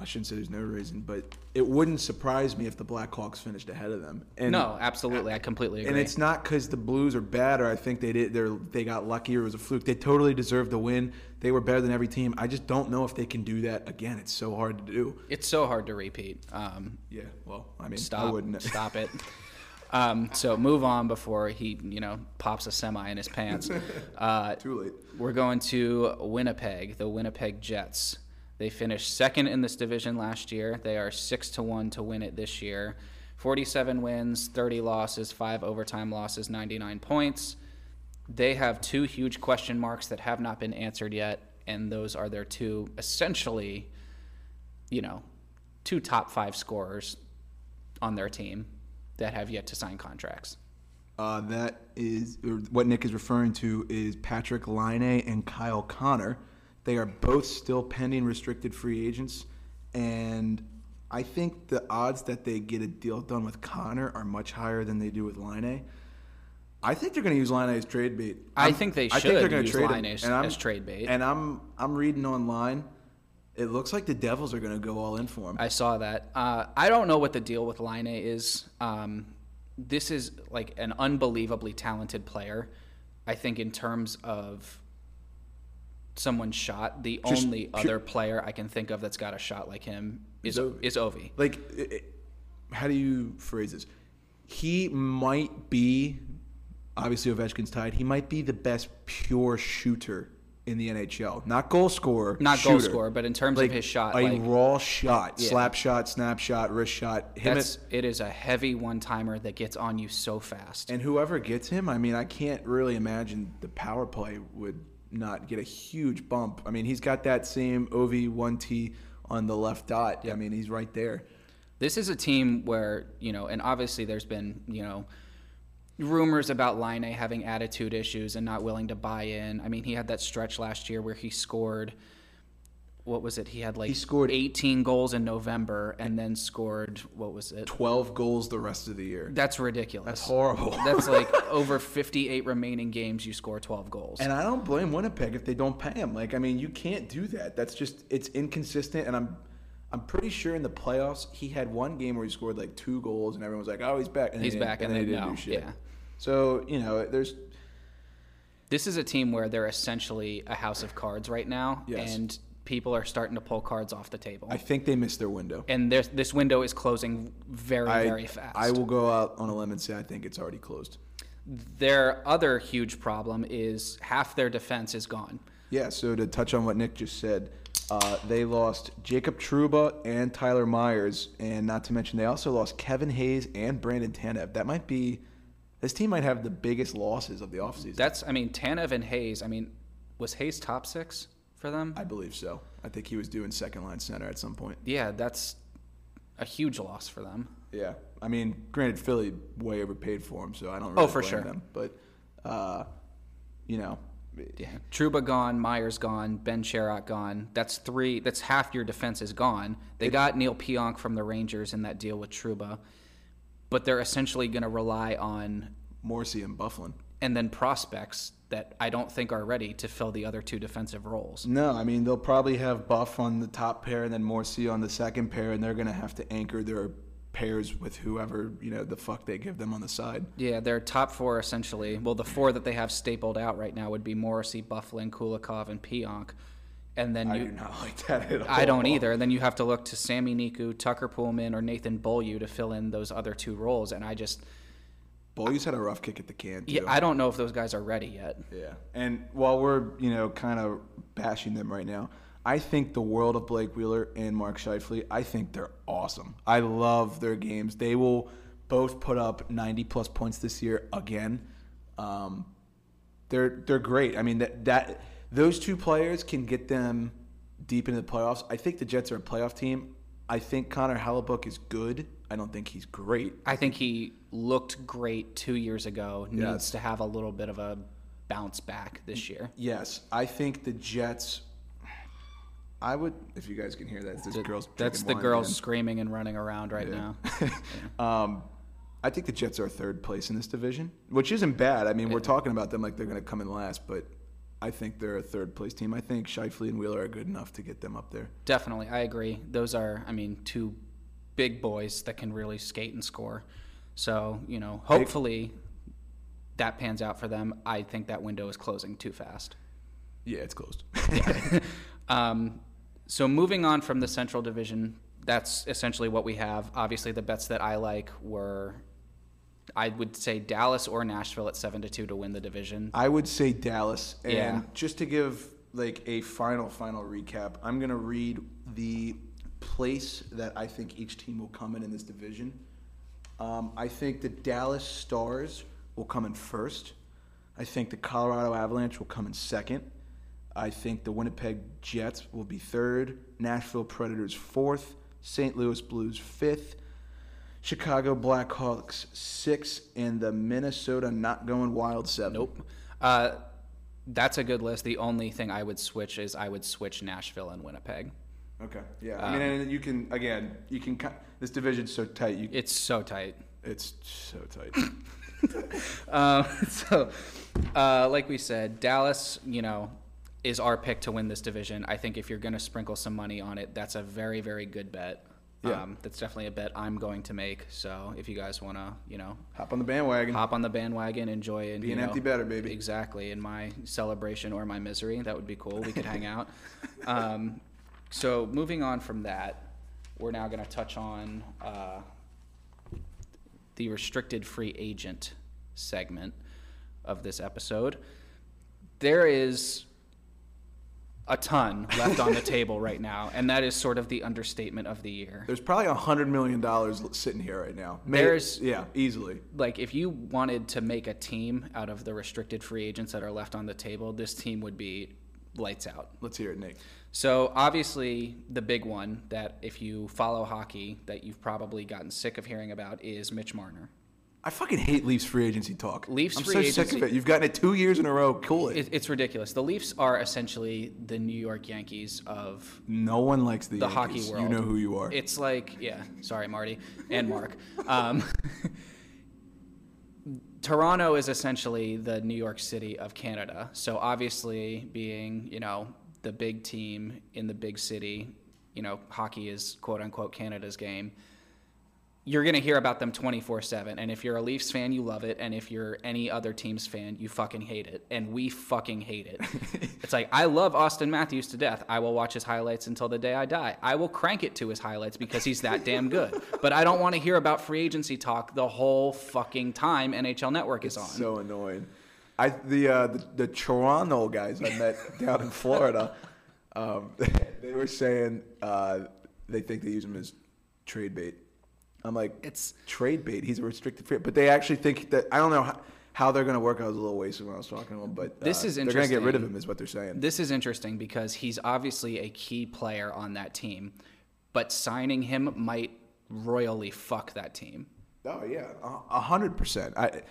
I shouldn't say there's no reason, but it wouldn't surprise me if the Blackhawks finished ahead of them. And no, absolutely. I, I completely agree. And it's not because the Blues are bad or I think they did, they're, they got lucky or it was a fluke. They totally deserved the win. They were better than every team. I just don't know if they can do that again. It's so hard to do. It's so hard to repeat. Um, yeah, well, I mean, stop, I wouldn't. Stop it. Um, so move on before he, you know, pops a semi in his pants. Uh, Too late. We're going to Winnipeg, the Winnipeg Jets. They finished second in this division last year. They are six to one to win it this year. forty-seven wins, thirty losses, five overtime losses, ninety-nine points. they have two huge question marks that have not been answered yet, and those are their two, essentially, you know, two top five scorers on their team that have yet to sign contracts. Uh, that is what Nick is referring to is Patrick Laine and Kyle Connor. They are both still pending restricted free agents, and I think the odds that they get a deal done with Connor are much higher than they do with Laine. I think they're going to use Laine as trade bait. I'm, I think they should I think they're going to use trade Laine as, as trade bait. And I'm I'm reading online, it looks like the Devils are going to go all in for him. I saw that. Uh, I don't know what the deal with Laine is. Um, this is like an unbelievably talented player. I think in terms of someone shot, the Just only pure, other player I can think of that's got a shot like him is Ovi. Is Ovi. Like, it, how do you phrase this? He might be, obviously Ovechkin's tied, he might be the best pure shooter in the N H L. Not goal scorer, Not shooter. goal scorer, but in terms like of his shot. A like, raw shot, yeah. slap shot, snap shot, wrist shot. Him that's, at, it is a heavy one-timer that gets on you so fast. And whoever gets him, I mean, I can't really imagine the power play would not get a huge bump. I mean, he's got that same O V one T on the left dot. Yep. I mean, he's right there. This is a team where, you know, and obviously there's been, you know, rumors about Laine having attitude issues and not willing to buy in. I mean, he had that stretch last year where he scored, what was it? He had like he scored eighteen goals in November and then scored, what was it? twelve goals the rest of the year. That's ridiculous. That's horrible. That's like over fifty-eight remaining games you score twelve goals. And I don't blame Winnipeg if they don't pay him. Like, I mean, you can't do that. That's just, it's inconsistent. And I'm I'm pretty sure in the playoffs he had one game where he scored like two goals and everyone was like, oh, he's back. And he's back and, and they, they didn't no. do shit. Yeah. So, you know, there's... This is a team where they're essentially a house of cards right now. Yes. And people are starting to pull cards off the table. I think they missed their window. And this window is closing very, I, very fast. I will go out on a limb and say I think it's already closed. Their other huge problem is half their defense is gone. Yeah, so to touch on what Nick just said, uh, they lost Jacob Trouba and Tyler Myers, and not to mention they also lost Kevin Hayes and Brandon Tanev. That might be... This team might have the biggest losses of the offseason. That's, I mean, Tanev and Hayes. I mean, was Hayes top six for them? I believe so. I think he was doing second-line center at some point. Yeah, that's a huge loss for them. Yeah. I mean, granted, Philly way overpaid for him, so I don't really oh, for blame sure. them. But, uh, you know. Yeah. Trouba gone, Myers gone, Ben Sherratt gone. That's three. That's half your defense is gone. They it, got Neil Pionk from the Rangers in that deal with Trouba. But they're essentially going to rely on Morrissey and Bufflin. And then prospects that I don't think are ready to fill the other two defensive roles. No, I mean, they'll probably have Buff on the top pair and then Morrissey on the second pair, and they're going to have to anchor their pairs with whoever, you know, the fuck they give them on the side. Yeah, their top four essentially. Well, the four that they have stapled out right now would be Morrissey, Bufflin, Kulikov, and Pionk. And then I you, do not like that at all. I don't either. Then you have to look to Sammy Niku, Tucker Pullman, or Nathan Beaulieu to fill in those other two roles. And I just... Beaulieu's had a rough kick at the can, too. Yeah, I don't know if those guys are ready yet. Yeah. And while we're, you know, kind of bashing them right now, I think the world of Blake Wheeler and Mark Scheifele, I think they're awesome. I love their games. They will both put up ninety-plus points this year again. Um, they're they're great. I mean, that that... Those two players can get them deep into the playoffs. I think the Jets are a playoff team. I think Connor Hellebuyck is good. I don't think he's great. I think he looked great two years ago. Needs yes. to have a little bit of a bounce back this year. Yes. I think the Jets, I would, if you guys can hear that, this the, girl's That's the girls in. screaming and running around right yeah. now. um, I think the Jets are third place in this division, which isn't bad. I mean, yeah. we're talking about them like they're going to come in last, but I think they're a third-place team. I think Scheifele and Wheeler are good enough to get them up there. Definitely. I agree. Those are, I mean, two big boys that can really skate and score. So, you know, hopefully that pans out for them. I think that window is closing too fast. Yeah, it's closed. yeah. Um, so moving on from the Central Division, that's essentially what we have. Obviously, the bets that I like were... I would say Dallas or Nashville at seven to two to win the division. I would say Dallas. And yeah. just to give like a final, final recap, I'm going to read the place that I think each team will come in in this division. Um, I think the Dallas Stars will come in first. I think the Colorado Avalanche will come in second. I think the Winnipeg Jets will be third, Nashville Predators fourth, Saint Louis Blues fifth, Chicago Blackhawks sixth, and the Minnesota Not Going Wild seventh. Nope. Uh, that's a good list. The only thing I would switch is I would switch Nashville and Winnipeg. Okay. Yeah. Um, I mean, and you can, again, you can, this division's so tight. You, it's so tight. It's so tight. uh, so, uh, like we said, Dallas, you know, is our pick to win this division. I think if you're going to sprinkle some money on it, that's a very, very good bet. Yeah. Um, that's definitely a bet I'm going to make. So if you guys want to, you know, hop on the bandwagon, hop on the bandwagon, enjoy it. Be an empty better, baby. Exactly. In my celebration or my misery, that would be cool. We could hang out. Um, so moving on from that, we're now going to touch on uh, the restricted free agent segment of this episode. There is a ton left on the table right now, and that is sort of the understatement of the year. There's probably a hundred million dollars sitting here right now. Maybe, There's yeah, easily. Like if you wanted to make a team out of the restricted free agents that are left on the table, this team would be lights out. Let's hear it, Nick. So obviously the big one that if you follow hockey that you've probably gotten sick of hearing about is Mitch Marner. I fucking hate Leafs free agency talk. Leafs I'm free so agency. sick of it. You've gotten it two years in a row. Cool it. it. It's ridiculous. The Leafs are essentially the New York Yankees of no one likes the, the Yankees. Hockey world. You know who you are. It's like, yeah, sorry, Marty and Mark. Um, Toronto is essentially the New York City of Canada. So obviously, being you know the big team in the big city, you know hockey is quote unquote Canada's game. You're going to hear about them twenty-four seven, and if you're a Leafs fan, you love it, and if you're any other team's fan, you fucking hate it, and we fucking hate it. It's like, I love Austin Matthews to death. I will watch his highlights until the day I die. I will crank it to his highlights because he's that damn good, but I don't want to hear about free agency talk the whole fucking time N H L Network is on. It's so annoying. I, the, uh, the, the Toronto guys I met down in Florida, um, they were saying uh, they think they use him as trade bait. I'm like, it's trade bait. He's a restricted free. But they actually think that, I don't know how, how they're going to work. I was a little wasted when I was talking to him, but uh, this is they're going to get rid of him is what they're saying. This is interesting because he's obviously a key player on that team, but signing him might royally fuck that team. Oh, yeah, a hundred percent. I,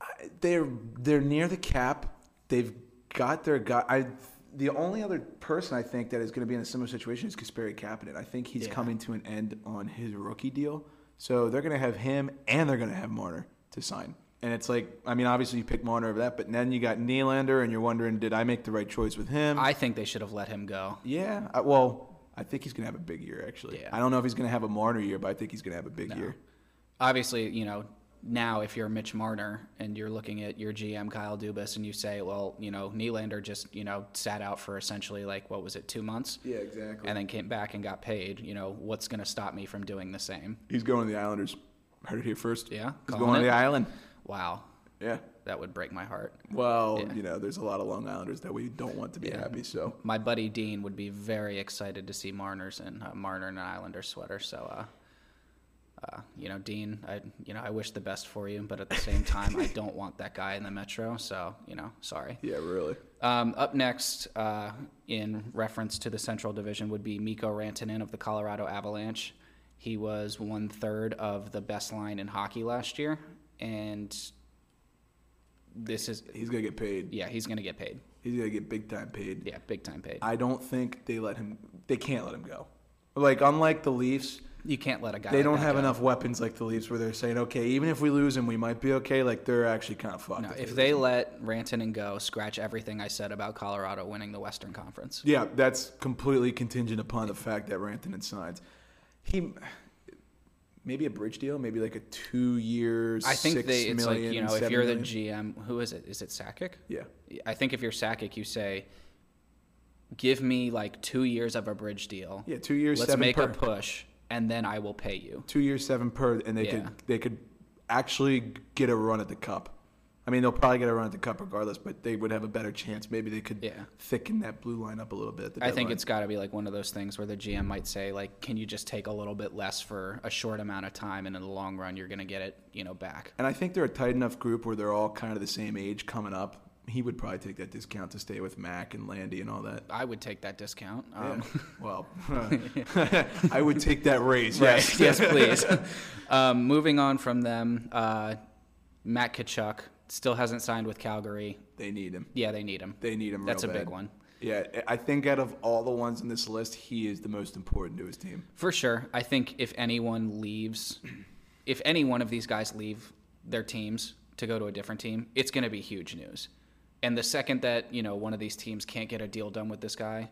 I, they're, they're near the cap. They've got their guy. I, The only other person I think that is going to be in a similar situation is Kasperi Kapanen. I think he's yeah. coming to an end on his rookie deal. So they're going to have him and they're going to have Marner to sign. And it's like, I mean, obviously you pick Marner over that, but then you got Nylander and you're wondering, did I make the right choice with him? I think they should have let him go. Yeah. I, well, I think he's going to have a big year, actually. Yeah. I don't know if he's going to have a Marner year, but I think he's going to have a big no. year. Obviously, you know. Now, if you're Mitch Marner and you're looking at your G M, Kyle Dubas, and you say, well, you know, Nylander just, you know, sat out for essentially like, what was it, two months? Yeah, exactly. And then came back and got paid. You know, what's going to stop me from doing the same? He's going to the Islanders. Heard it here first. Yeah. He's going it. to the island. Wow. Yeah. That would break my heart. Well, yeah. you know, there's a lot of Long Islanders that we don't want to be yeah. happy, so. My buddy Dean would be very excited to see Marner's and uh, Marner in an Islander sweater, so, uh. Uh, you know, Dean, I you know I wish the best for you, but at the same time, I don't want that guy in the Metro. So, you know, sorry. Yeah, really. Um, up next, uh, in reference to the Central Division, would be Mikko Rantanen of the Colorado Avalanche. He was one third of the best line in hockey last year, and this is he's gonna get paid. Yeah, he's gonna get paid. He's gonna get big time paid. Yeah, big time paid. I don't think they let him. They can't let him go. Like unlike the Leafs. You can't let a guy. They don't have enough weapons like the Leafs, where they're saying, "Okay, even if we lose him, we might be okay." Like they're actually kind of fucked. No, if they let Rantanen go, scratch everything I said about Colorado winning the Western Conference. Yeah, that's completely contingent upon the fact that Rantanen signs. He maybe a bridge deal, maybe like a two-year. I think six they. It's million, like you know, if you're million. the G M, who is it? Is it Sakic? Yeah. I think if you're Sakic, you say. Give me like two years of a bridge deal. Yeah, two years. Let's seven make per. a push, and then I will pay you. Two years, seven per, and they yeah. could they could actually get a run at the cup. I mean, they'll probably get a run at the Cup regardless, but they would have a better chance. Maybe they could yeah. thicken that blue line up a little bit at the deadline. I think it's got to be like one of those things where the G M might say, like, can you just take a little bit less for a short amount of time, and in the long run you're going to get it, you know, back. And I think they're a tight enough group where they're all kind of the same age coming up. He would probably take that discount to stay with Mac and Landy and all that. I would take that discount. Um, yeah. Well, uh, I would take that raise. Yes, yes, please. Um, moving on from them, uh, Matt Tkachuk still hasn't signed with Calgary. They need him. Yeah, they need him. They need him. That's real a bad. big one. Yeah, I think out of all the ones in this list, he is the most important to his team. For sure. I think if anyone leaves, if any one of these guys leave their teams to go to a different team, it's going to be huge news. And the second that, you know, one of these teams can't get a deal done with this guy,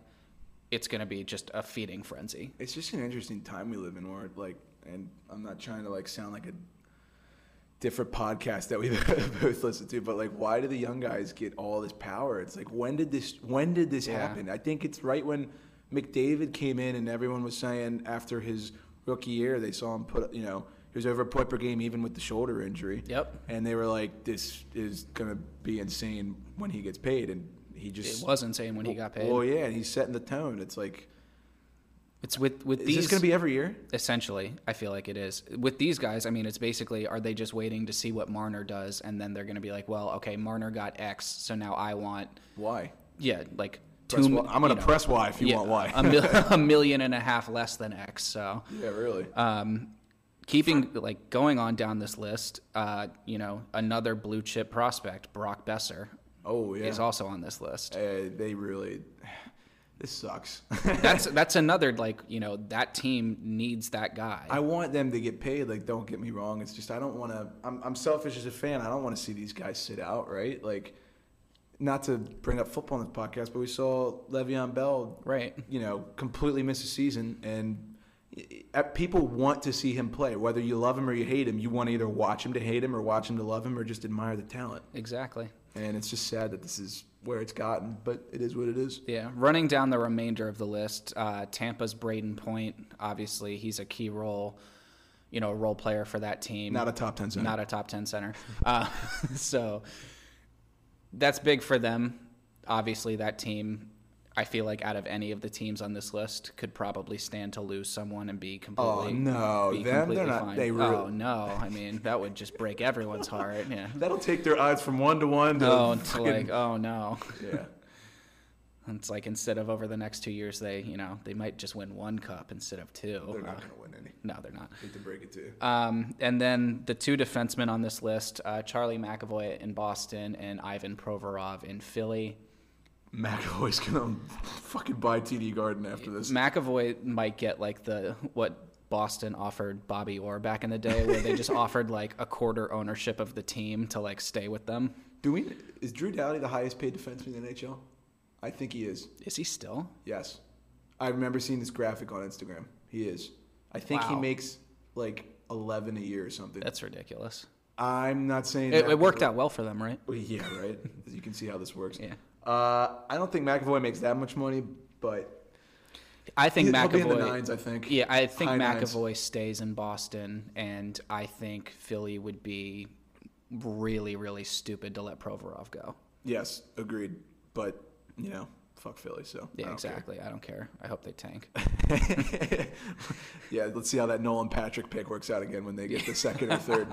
it's going to be just a feeding frenzy. It's just an interesting time we live in where, like, and I'm not trying to, like, sound like a different podcast that we've both listened to, but, like, why do the young guys get all this power? It's like, when did this, when did this yeah. happen? I think it's right when McDavid came in and everyone was saying after his rookie year, they saw him put, you know, he was over a point per game even with the shoulder injury. Yep. And they were like, this is going to be insane when he gets paid. And he just – It was insane when well, he got paid. Well, yeah, and he's setting the tone. It's like – It's with, with is these – Is this going to be every year? Essentially, I feel like it is. With these guys, I mean, it's basically, are they just waiting to see what Marner does? And then they're going to be like, well, okay, Marner got X, so now I want – Why? Yeah, like – Press two, y. I'm going to press Y if you yeah, want Y. a, mil- a million and a half less than X, so – Yeah, really. Um Keeping, like, going on down this list, uh, you know, another blue-chip prospect, Brock Besser, oh, yeah. is also on this list. Uh, they really – this sucks. that's that's another, like, you know, that team needs that guy. I want them to get paid. Like, don't get me wrong. It's just I don't want to – I'm selfish as a fan. I don't want to see these guys sit out, right? Like, not to bring up football in this podcast, but we saw Le'Veon Bell, right? you know, completely miss a season and – people want to see him play. Whether you love him or you hate him, you want to either watch him to hate him or watch him to love him or just admire the talent. Exactly. And it's just sad that this is where it's gotten, but it is what it is. Yeah. Running down the remainder of the list, uh, Tampa's Braden Point, obviously he's a key role, you know, a role player for that team. Not a top ten center. Not a top ten center. uh, so that's big for them. Obviously that team, I feel like out of any of the teams on this list, could probably stand to lose someone and be completely. Oh no, be them completely they're not. Fine. They really. Oh no, I mean that would just break everyone's heart. Yeah. That'll take their odds from one to one to. Oh, fucking... like oh no. Yeah. It's like instead of over the next two years, they you know they might just win one cup instead of two. They're not uh, going to win any. No, they're not. They can break it too. Um, and then the two defensemen on this list: uh, Charlie McAvoy in Boston and Ivan Provorov in Philly. McAvoy's going to fucking buy T D Garden after this. McAvoy might get, like, the what Boston offered Bobby Orr back in the day where they just offered, like, a quarter ownership of the team to, like, stay with them. Do we? Is Drew Doughty the highest-paid defenseman in the N H L? I think he is. Is he still? Yes. I remember seeing this graphic on Instagram. He is. I think wow. he makes, like, eleven a year or something. That's ridiculous. I'm not saying it, that. It worked out well for them, right? Well, yeah, right? You can see how this works. Yeah. Uh, I don't think McAvoy makes that much money, but I think he'll McAvoy be in the nines, I think. Yeah, I think High McAvoy nines. stays in Boston, and I think Philly would be really, really stupid to let Provorov go. Yes, agreed. But you know, fuck Philly. So yeah, I exactly. Care. I don't care. I hope they tank. Yeah, let's see how that Nolan Patrick pick works out again when they get the second or third.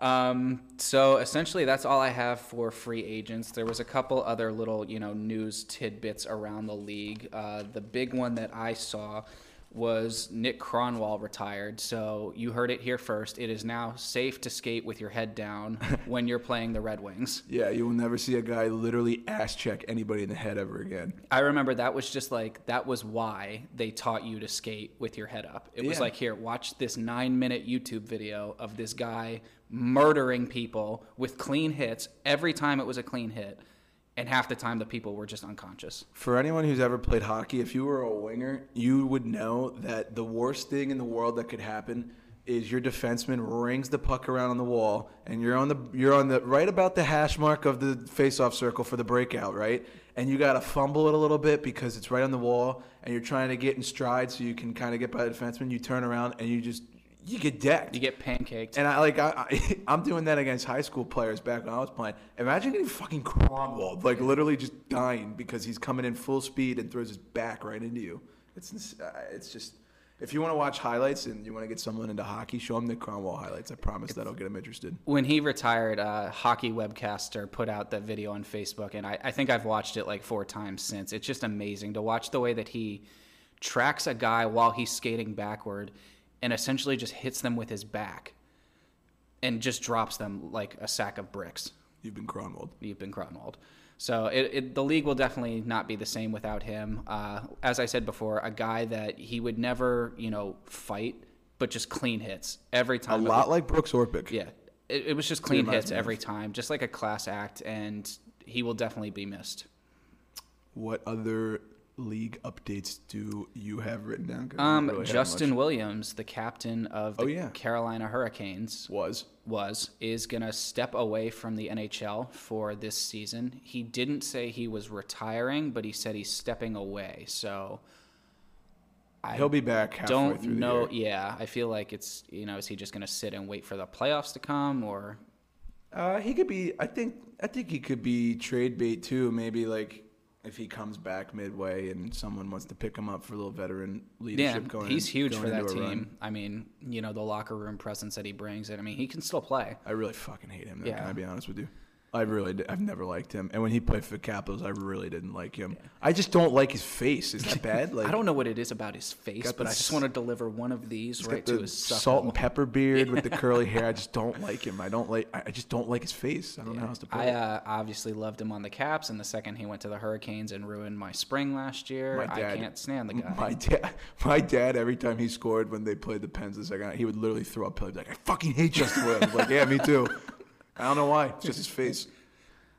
Um, so essentially that's all I have for free agents. There was a couple other little, you know, news tidbits around the league. Uh, the big one that I saw was Nick Cronwall retired. So you heard it here first. It is now safe to skate with your head down when you're playing the Red Wings. Yeah, you will never see a guy literally ass check anybody in the head ever again. I remember that was just like, that was why they taught you to skate with your head up. It yeah. was like, here, watch this nine minute YouTube video of this guy murdering people with clean hits every time it was a clean hit. And half the time, the people were just unconscious. For anyone who's ever played hockey, if you were a winger, you would know that the worst thing in the world that could happen is your defenseman rings the puck around on the wall, and you're on the you're on the right about the hash mark of the faceoff circle for the breakout, right? And you got to fumble it a little bit because it's right on the wall, and you're trying to get in stride so you can kind of get by the defenseman. You turn around and you just you get decked. You get pancaked. And I like I, I I'm doing that against high school players back when I was playing. Imagine getting fucking cromwelled, like literally just dying because he's coming in full speed and throws his back right into you. It's it's just if you want to watch highlights and you want to get someone into hockey, show them the Cromwell highlights. I promise it's, that'll get them interested. When he retired, uh, hockey webcaster put out that video on Facebook, and I, I think I've watched it like four times since. It's just amazing to watch the way that he tracks a guy while he's skating backward. And essentially just hits them with his back and just drops them like a sack of bricks. You've been Cronwald. You've been Cronwald. So it, it, the league will definitely not be the same without him. Uh, as I said before, a guy that he would never, you know, fight, but just clean hits every time. A lot was, like Brooks Orpik. Yeah. It, it was just clean hits every time, just like a class act, and he will definitely be missed. What other league updates do you have written down? Um, really Justin Williams, the captain of the oh, yeah. Carolina Hurricanes, was was is gonna step away from the N H L for this season. He didn't say he was retiring, but he said he's stepping away. So I he'll be back. Halfway don't through know. The year. Yeah, I feel like it's you know is he just gonna sit and wait for the playoffs to come or? Uh, he could be. I think. I think he could be trade bait too. Maybe like. If he comes back midway and someone wants to pick him up for a little veteran leadership yeah, going he's huge going for that team. Run. I mean, you know, the locker room presence that he brings. And I mean, he can still play. I really fucking hate him, though. Yeah. Can I be honest with you? I really did. I've never liked him. And when he played for the Capitals, I really didn't like him. Yeah. I just don't like his face. Is that bad? Like, I don't know what it is about his face, but I just want to deliver one of these right to his salt suckle. And pepper beard with the curly hair. I just don't like him. I don't like. I just don't like his face. I don't yeah. know how else to put it. I uh, obviously loved him on the Caps, and the second he went to the Hurricanes and ruined my spring last year, my dad, I can't stand the guy. My dad, my dad, every time he scored when they played the Pens the second, he would literally throw up. He'd be like, I fucking hate Justin Williams. Like, yeah, me too. I don't know why. It's just his face.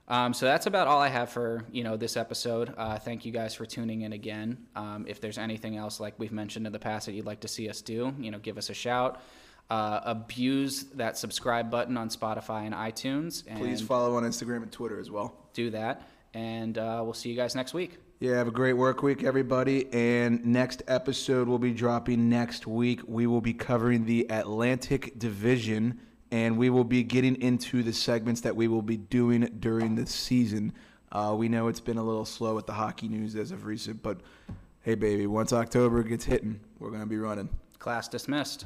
Um, so that's about all I have for, you know, this episode. Uh, thank you guys for tuning in again. Um, if there's anything else like we've mentioned in the past that you'd like to see us do, you know, give us a shout. Uh, abuse that subscribe button on Spotify and iTunes. And please follow on Instagram and Twitter as well. Do that. And uh, we'll see you guys next week. Yeah, have a great work week, everybody. And next episode will be dropping next week. We will be covering the Atlantic Division. And we will be getting into the segments that we will be doing during the season. Uh, we know it's been a little slow with the hockey news as of recent, but hey, baby, once October gets hitting, we're going to be running. Class dismissed.